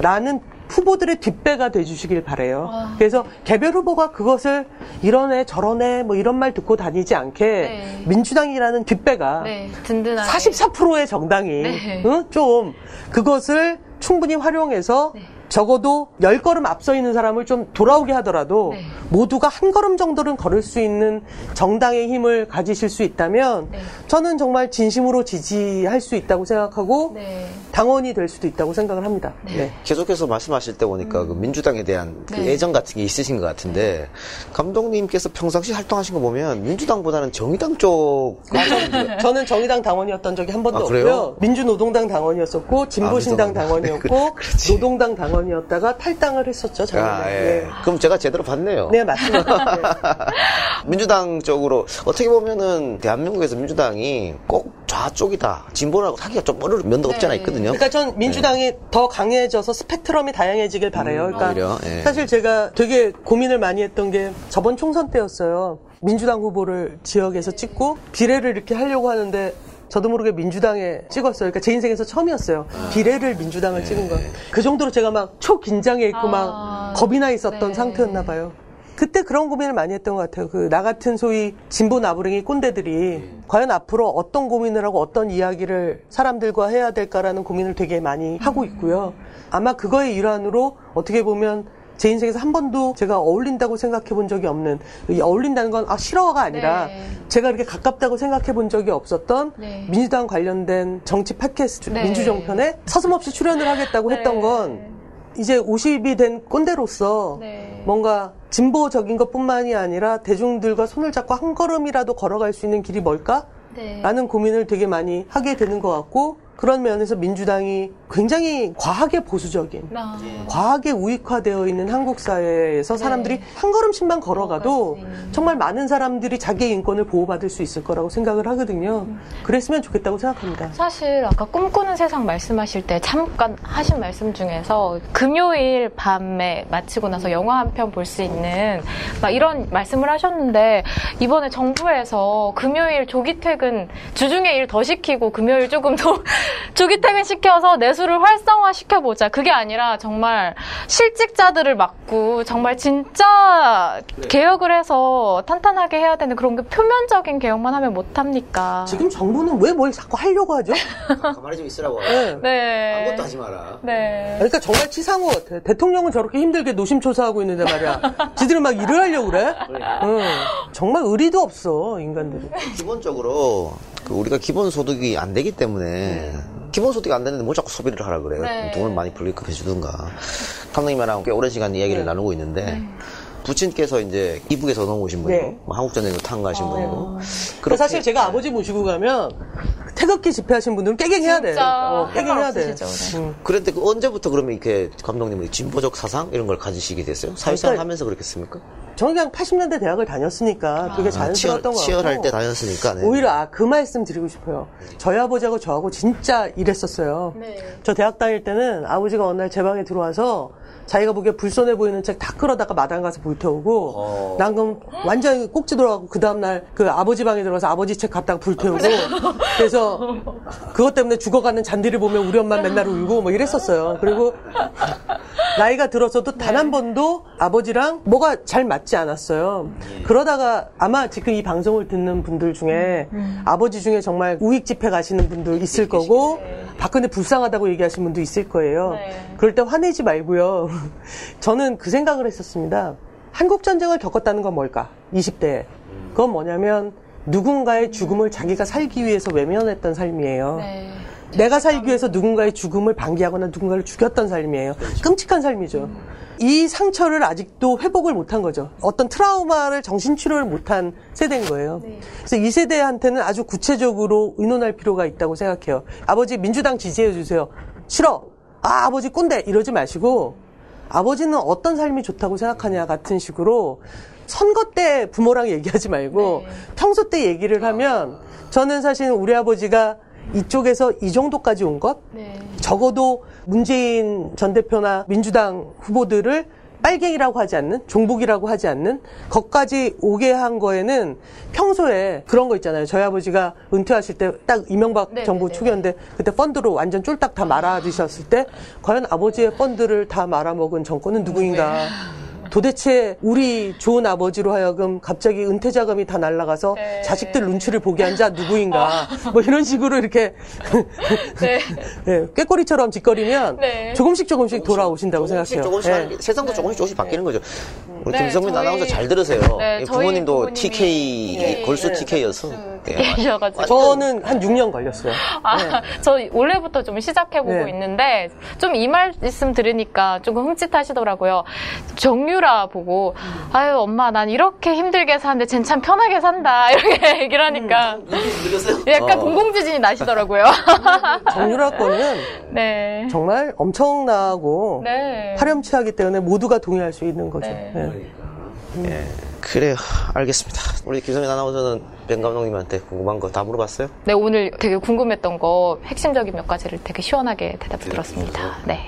라는 후보들의 뒷배가 돼주시길 바라요. 아. 그래서 개별 후보가 그것을 이러네 저러네 뭐 이런 말 듣고 다니지 않게 네. 민주당이라는 뒷배가 네. 든든하게. 사십사 퍼센트의 정당이 네. 응? 좀 그것을 충분히 활용해서 네. 적어도 열 걸음 앞서 있는 사람을 좀 돌아오게 하더라도 네. 모두가 한 걸음 정도는 걸을 수 있는 정당의 힘을 가지실 수 있다면 네. 저는 정말 진심으로 지지할 수 있다고 생각하고 네. 당원이 될 수도 있다고 생각을 합니다. 네. 네. 계속해서 말씀하실 때 보니까 음. 그 민주당에 대한 그 네. 애정 같은 게 있으신 것 같은데 네. 감독님께서 평상시 활동하신 거 보면 민주당보다는 정의당 쪽 저는 정의당 당원이었던 적이 한 번도 아, 없고요. 민주노동당 당원이었었고 진보신당 아, 당원이었고 그래, 노동당 당원 이었다가 탈당을 했었죠, 작년에. 아, 예. 네. 그럼 제가 제대로 봤네요. 네, 맞습니다. 네. 민주당 쪽으로 어떻게 보면은 대한민국에서 민주당이 꼭 좌쪽이다, 진보라고 하기가 좀 어려운 면도 네. 없지 않아 있거든요. 그러니까 전 민주당이 네. 더 강해져서 스펙트럼이 다양해지길 바라요. 그러니까 오히려, 예. 사실 제가 되게 고민을 많이 했던 게 저번 총선 때였어요. 민주당 후보를 지역에서 찍고 비례를 이렇게 하려고 하는데 저도 모르게 민주당에 찍었어요. 그러니까 제 인생에서 처음이었어요. 아. 비례를 민주당을 네. 찍은 건. 그 정도로 제가 막 초긴장해 있고 아. 막 겁이 나 있었던 네. 상태였나 봐요. 그때 그런 고민을 많이 했던 것 같아요. 그 나 같은 소위 진보 나부랭이 꼰대들이 네. 과연 앞으로 어떤 고민을 하고 어떤 이야기를 사람들과 해야 될까라는 고민을 되게 많이 하고 있고요. 아마 그거의 일환으로 어떻게 보면 제 인생에서 한 번도 제가 어울린다고 생각해 본 적이 없는, 어울린다는 건 아, 싫어가 아니라 네. 제가 이렇게 가깝다고 생각해 본 적이 없었던 네. 민주당 관련된 정치 팟캐스트 네. 민주종편에 서슴없이 출연을 하겠다고 네. 했던 건 이제 오십이 된 꼰대로서 네. 뭔가 진보적인 것뿐만이 아니라 대중들과 손을 잡고 한 걸음이라도 걸어갈 수 있는 길이 뭘까? 네. 라는 고민을 되게 많이 하게 되는 것 같고, 그런 면에서 민주당이 굉장히 과하게 보수적인, 아. 과하게 우익화되어 있는 한국 사회에서 사람들이 네. 한 걸음씩만 걸어가도 정말 많은 사람들이 자기의 인권을 보호받을 수 있을 거라고 생각을 하거든요. 그랬으면 좋겠다고 생각합니다. 사실 아까 꿈꾸는 세상 말씀하실 때 잠깐 하신 말씀 중에서 금요일 밤에 마치고 나서 영화 한 편 볼 수 있는 막 이런 말씀을 하셨는데, 이번에 정부에서 금요일 조기 퇴근, 주중에 일 더 시키고 금요일 조금 더 조기 퇴근 시켜서 내 예술을 활성화시켜보자. 그게 아니라 정말 실직자들을 막고 정말 진짜 네. 개혁을 해서 탄탄하게 해야 되는 그런 게 표면적인 개혁만 하면 못합니까? 지금 정부는 왜 뭘 자꾸 하려고 하죠? 가만히 좀 있으라고. 네. 네. 아무것도 하지 마라. 네. 그러니까 정말 치사한 것 같아. 대통령은 저렇게 힘들게 노심초사하고 있는데 말이야. 지들은 막 일을 하려고 그래? 그러니까. 응. 정말 의리도 없어, 인간들이. 기본적으로 그 우리가 기본소득이 안 되기 때문에 음. 기본소득이 안 되는데 뭘 자꾸 소비를 하라 그래요. 네. 돈을 많이 불리급해 주든가. 감독님이랑 꽤 오랜 시간 이야기를 네. 나누고 있는데 네. 부친께서 이제 이북에서 넘어오신 분이고 네. 한국전쟁에서 탄거하신 아... 분이고 그래서 사실 제가 네. 아버지 모시고 가면 태극기 집회하신 분들은 깨갱해야 돼. 어, 깨갱해야 돼. 음. 그런데 그 언제부터 그러면 이렇게 감독님은 진보적 사상 이런 걸 가지시게 됐어요? 사회생활 하면서 그랬겠습니까? 저는 그냥 팔십 년대 대학을 다녔으니까 그게 아, 자연스러웠던 것 같고 치열할 때 다녔으니까 네. 오히려 아, 그 말씀 드리고 싶어요. 저희 아버지하고 저하고 진짜 이랬었어요. 네. 저 대학 다닐 때는 아버지가 어느 날 제 방에 들어와서 자기가 보기에 불손해 보이는 책 다 끌어다가 마당 가서 불태우고 어... 난 그럼 완전히 꼭지 돌아가고 그 다음날 그 아버지 방에 들어가서 아버지 책 갖다가 불태우고 그래서 그것 때문에 죽어가는 잔디를 보면 우리 엄마 맨날 울고 뭐 이랬었어요. 그리고 나이가 들어서도 단 한 번도 아버지랑 뭐가 잘 맞지 않았어요. 그러다가 아마 지금 이 방송을 듣는 분들 중에 아버지 중에 정말 우익 집회 가시는 분들 있을 거고 박근혜 불쌍하다고 얘기하신 분도 있을 거예요. 그럴 때 화내지 말고요. 저는 그 생각을 했었습니다. 한국전쟁을 겪었다는 건 뭘까? 이십 대에. 그건 뭐냐면 누군가의 죽음을 자기가 살기 위해서 외면했던 삶이에요. 네. 내가 살기 위해서 누군가의 죽음을 방기하거나 누군가를 죽였던 삶이에요. 끔찍한 삶이죠. 음. 이 상처를 아직도 회복을 못한 거죠. 어떤 트라우마를 정신치료를 못한 세대인 거예요. 네. 그래서 이 세대한테는 아주 구체적으로 의논할 필요가 있다고 생각해요. 아버지 민주당 지지해 주세요. 싫어. 아, 아버지 꼰대. 이러지 마시고 아버지는 어떤 삶이 좋다고 생각하냐 같은 식으로 선거 때 부모랑 얘기하지 말고 네. 평소 때 얘기를 하면 저는 사실 우리 아버지가 이쪽에서 이 정도까지 온 것 네. 적어도 문재인 전 대표나 민주당 후보들을 빨갱이라고 하지 않는 종북이라고 하지 않는 것까지 오게 한 거에는 평소에 그런 거 있잖아요. 저희 아버지가 은퇴하실 때 딱 이명박 네네네. 정부 초기였는데 그때 펀드로 완전 쫄딱 다 말아주셨을 때 과연 아버지의 펀드를 다 말아먹은 정권은 누구인가. 도대체 우리 좋은 아버지로 하여금 갑자기 은퇴 자금이 다 날아가서 네. 자식들 눈치를 보게 한 자 누구인가 뭐 이런 식으로 이렇게 네. 네, 꾀꼬리처럼 짓거리면 네. 조금씩 조금씩 돌아오신다고 조금씩, 생각해요. 조금씩 네. 세상도 네. 조금씩 조금씩 바뀌는 거죠. 우리 네, 김성민 아나운서 잘 들으세요. 네, 부모님도 티케이 네, 골수 네, 티케이여서 네, 저는 한 육 년 걸렸어요. 아, 네. 저 원래부터 좀 시작해보고 네. 있는데 좀 이 말씀 들으니까 조금 흠칫하시더라고요. 정유라 보고 아유 엄마 난 이렇게 힘들게 사는데 쟨 참 편하게 산다 이렇게 얘기를 하니까 약간 어. 공공지진이 나시더라고요. 정유라 거는 네. 정말 엄청나고 네. 파렴치하기 때문에 모두가 동의할 수 있는 거죠. 네. 네. 예, 그래요. 알겠습니다. 우리 김성민 아나운서는 변 감독님한테 궁금한 거 다 물어봤어요? 네, 오늘 되게 궁금했던 거 핵심적인 몇 가지를 되게 시원하게 대답을 들었습니다. 네.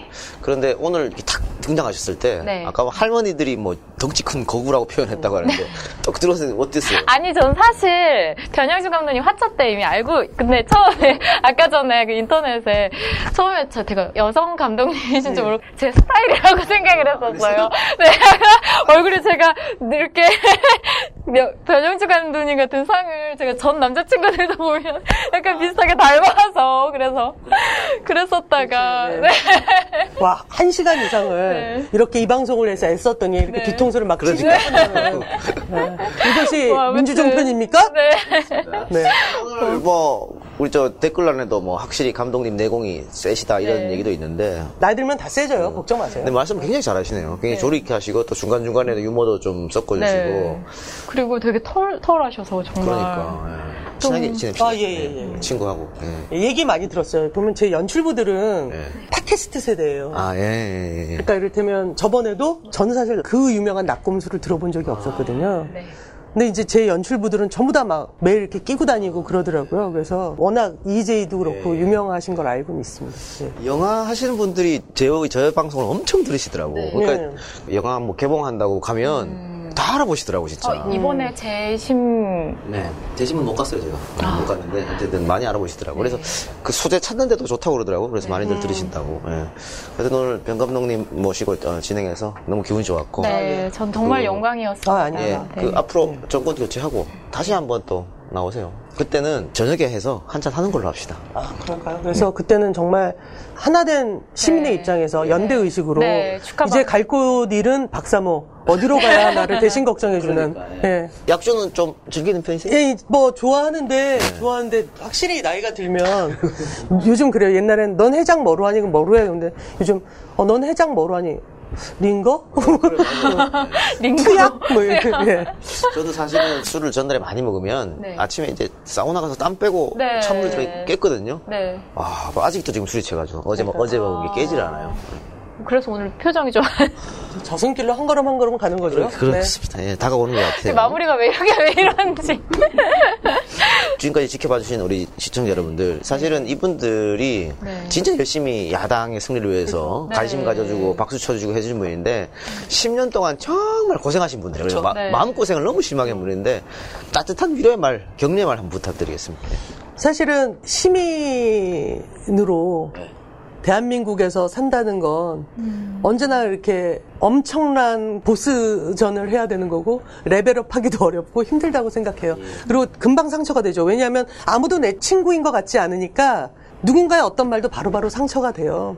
그런데 오늘 탁 등장하셨을 때 네. 아까 할머니들이 뭐 덩치 큰 거구라고 표현했다고 하는데 딱 네. 들었을 때 어땠어요? 아니, 전 사실 변영주 감독님 화차 때 이미 알고 근데 처음에 아까 전에 그 인터넷에 처음에 저 제가 여성 감독님이신 줄 모르고 제 스타일이라고 생각을 했었어요. 네, 얼굴이 제가 이렇게 변영주 감독님 같은 상을 제가 전 남자친구들도 보면 약간 비슷하게 닮아서 그래서 그랬었다가 네. 와, 한 시간 이상을 네. 이렇게 이 방송을 해서 애썼더니 이렇게 네. 뒤통수를 막 치시고 네. 이것이 와, 민주종편입니까? 네. 네. 네. 오늘 뭐 우리 저 댓글란에도 뭐 확실히 감독님 내공이 세시다 이런 네. 얘기도 있는데 나이 들면 다 세져요. 음. 걱정 마세요. 근데 말씀 굉장히 잘하시네요. 굉장히 네. 조리 있게 하시고 또 중간중간에도 유머도 좀 섞어주시고 네. 그리고 되게 털, 털하셔서 정말 그러니까 예. 친하게 지냅시다. 아, 예, 예, 예. 친구하고 예. 얘기 많이 들었어요. 보면 제 연출부들은 예. 팟캐스트 세대예요. 아, 예, 예, 예. 그러니까 이를테면 저번에도 저는 사실 그 유명한 낙검수를 들어본 적이 없었거든요. 아, 네. 근데 이제 제 연출부들은 전부 다 막 매일 이렇게 끼고 다니고 그러더라고요. 그래서 워낙 이제이도 그렇고 네. 유명하신 걸 알고는 있습니다. 네. 영화 하시는 분들이 제 저의 방송을 엄청 들으시더라고. 네. 그러니까 네. 영화 뭐 개봉한다고 가면 음. 다 알아보시더라고 진짜. 어, 이번에 재심. 네, 재심은 못 갔어요 제가. 아. 못 갔는데 어쨌든 많이 알아보시더라고. 네. 그래서 그 소재 찾는데도 좋다고 그러더라고. 그래서 네. 많이들 들으신다고. 네. 그래서 오늘 변 감독님 모시고 어, 진행해서 너무 기분이 좋았고. 네, 전 정말 그, 영광이었어요. 아, 아니요. 예, 네. 그 앞으로 정권 교체하고 다시 한번 또 나오세요. 그때는 저녁에 해서 한잔 하는 걸로 합시다. 아, 그럴까요? 그래서 네. 그때는 정말 하나된 시민의 네. 입장에서 연대의식으로 네. 이제 갈 곳 일은 박사모 어디로 가야 나를 대신 걱정해주는. 그러니까, 예. 예. 약주는 좀 즐기는 편이세요? 예, 뭐 좋아하는데 네. 좋아하는데 확실히 나이가 들면 요즘 그래요. 옛날엔 넌 해장 뭐로 하니? 그럼 뭐로 해? 근데 요즘 어, 넌 해장 뭐로 하니? 링거? 링거? 투약? 뭐 이렇게. 네. 저도 사실은 술을 전날에 많이 먹으면 네. 아침에 이제 사우나 가서 땀 빼고 네. 찬물을 들어 깼거든요. 네. 아, 아직도 지금 술이 채가지고 어제 그러니까. 어제 먹은 게 깨질 않아요. 그래서 오늘 표정이 좀 저승길로 한 걸음 한 걸음 가는 거죠. 그렇습니다. 네. 예, 다가오는 것 같아요. 마무리가 왜 이렇게 왜 이런지. 지금까지 지켜봐주신 우리 시청자 여러분들, 사실은 이분들이 네. 진짜 열심히 야당의 승리를 위해서 네. 관심 가져주고 박수 쳐주고 해주신 분인데 십 년 동안 정말 고생하신 분들, 그렇죠? 마, 네. 마음 고생을 너무 심하게 한 분인데 따뜻한 위로의 말, 격려의 말 한번 부탁드리겠습니다. 사실은 시민으로. 네. 대한민국에서 산다는 건 음. 언제나 이렇게 엄청난 보스전을 해야 되는 거고 레벨업하기도 어렵고 힘들다고 생각해요. 예. 그리고 금방 상처가 되죠. 왜냐하면 아무도 내 친구인 것 같지 않으니까 누군가의 어떤 말도 바로바로 상처가 돼요.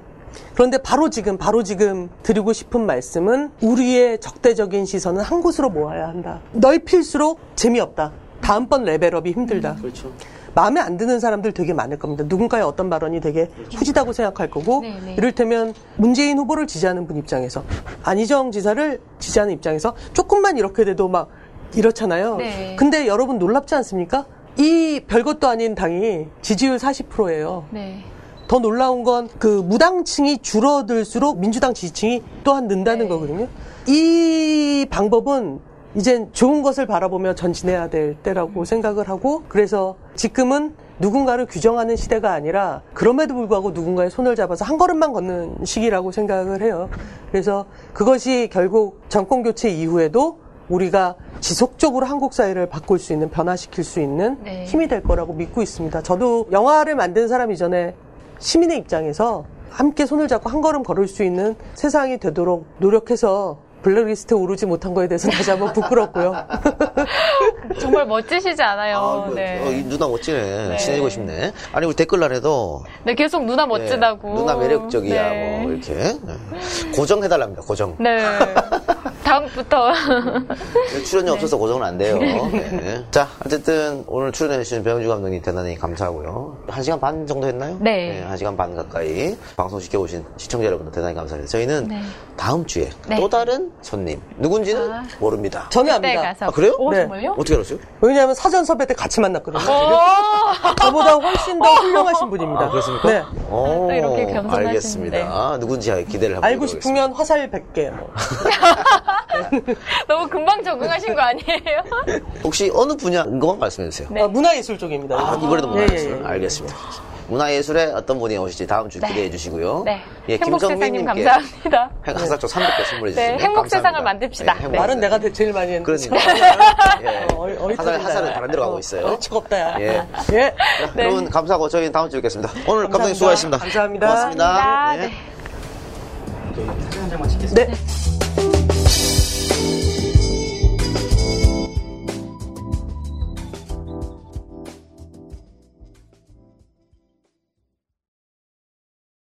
그런데 바로 지금 바로 지금 드리고 싶은 말씀은 우리의 적대적인 시선은 한 곳으로 모아야 한다. 넓힐수록 재미없다. 다음번 레벨업이 힘들다. 음, 그렇죠. 마음에 안 드는 사람들 되게 많을 겁니다. 누군가의 어떤 발언이 되게 후지다고 생각할 거고 네네. 이를테면 문재인 후보를 지지하는 분 입장에서 안희정 지사를 지지하는 입장에서 조금만 이렇게 돼도 막 이렇잖아요. 네. 근데 여러분 놀랍지 않습니까? 이 별것도 아닌 당이 지지율 사십 퍼센트예요. 네. 더 놀라운 건 그 무당층이 줄어들수록 민주당 지지층이 또한 는다는 네. 거거든요. 이 방법은 이젠 좋은 것을 바라보며 전진해야 될 때라고 생각을 하고 그래서 지금은 누군가를 규정하는 시대가 아니라 그럼에도 불구하고 누군가의 손을 잡아서 한 걸음만 걷는 시기라고 생각을 해요. 그래서 그것이 결국 정권 교체 이후에도 우리가 지속적으로 한국 사회를 바꿀 수 있는 변화시킬 수 있는 네. 힘이 될 거라고 믿고 있습니다. 저도 영화를 만든 사람 이전에 시민의 입장에서 함께 손을 잡고 한 걸음 걸을 수 있는 세상이 되도록 노력해서 블랙리스트 오르지 못한 거에 대해서 다시 한번 부끄럽고요. 정말 멋지시지 않아요? 아, 뭐, 네. 어, 누나 멋지네. 네. 친해지고 싶네. 아니 우리 댓글란에도 네 계속 누나 멋지다고. 네, 누나 매력적이야. 네. 뭐 이렇게 네. 고정해달랍니다. 고정. 네. 다음부터 출연료 없어서 고정은 안 돼요. 네. 자 어쨌든 오늘 출연해주신 변영주 감독님 대단히 감사하고요. 한 시간 반 정도 했나요? 네. 네, 한 시간 반 가까이 방송 시켜오신 시청자 여러분들 대단히 감사합니다. 저희는 네. 다음 주에 네. 또 다른 손님 누군지는 아, 모릅니다. 저는 압니다. 아, 그래요? 오, 네. 정말요? 어떻게 알았어요? 왜냐하면 사전 섭외 때 같이 만났거든요. 저보다 훨씬 더 훌륭하신 분입니다. 아, 그렇습니까? 네. 오, 또 이렇게 겸손하신데. 알겠습니다. 누군지 기대를 한번 알고 싶으면 화살 백 개. 뭐. 너무 금방 적응하신 거 아니에요? 혹시 어느 분야인 것만 말씀해 주세요. 네. 아, 문화예술 쪽입니다. 아, 이번에도 문화예술. 네, 네. 알겠습니다. 문화예술에 어떤 분이 오실지 다음 주 네. 기대해 주시고요. 네. 예, 김성민님 감사합니다. 행복사조 삼백 개 선물해 주시고요. 네, 행복세상을 만듭시다. 네, 네. 말은 내가 제일 많이 했는데. 그러니까. 예. 어, 하산은, 하산은 다른 데로 가고 있어요. 어이척 없다. 예. 예. 네. 네. 여러분 감사하고 저희는 다음 주에 뵙겠습니다. 오늘 감사합니다. 감독님 수고하셨습니다. 감사합니다. 고맙습니다. 감사합니다. 네. 네. 네.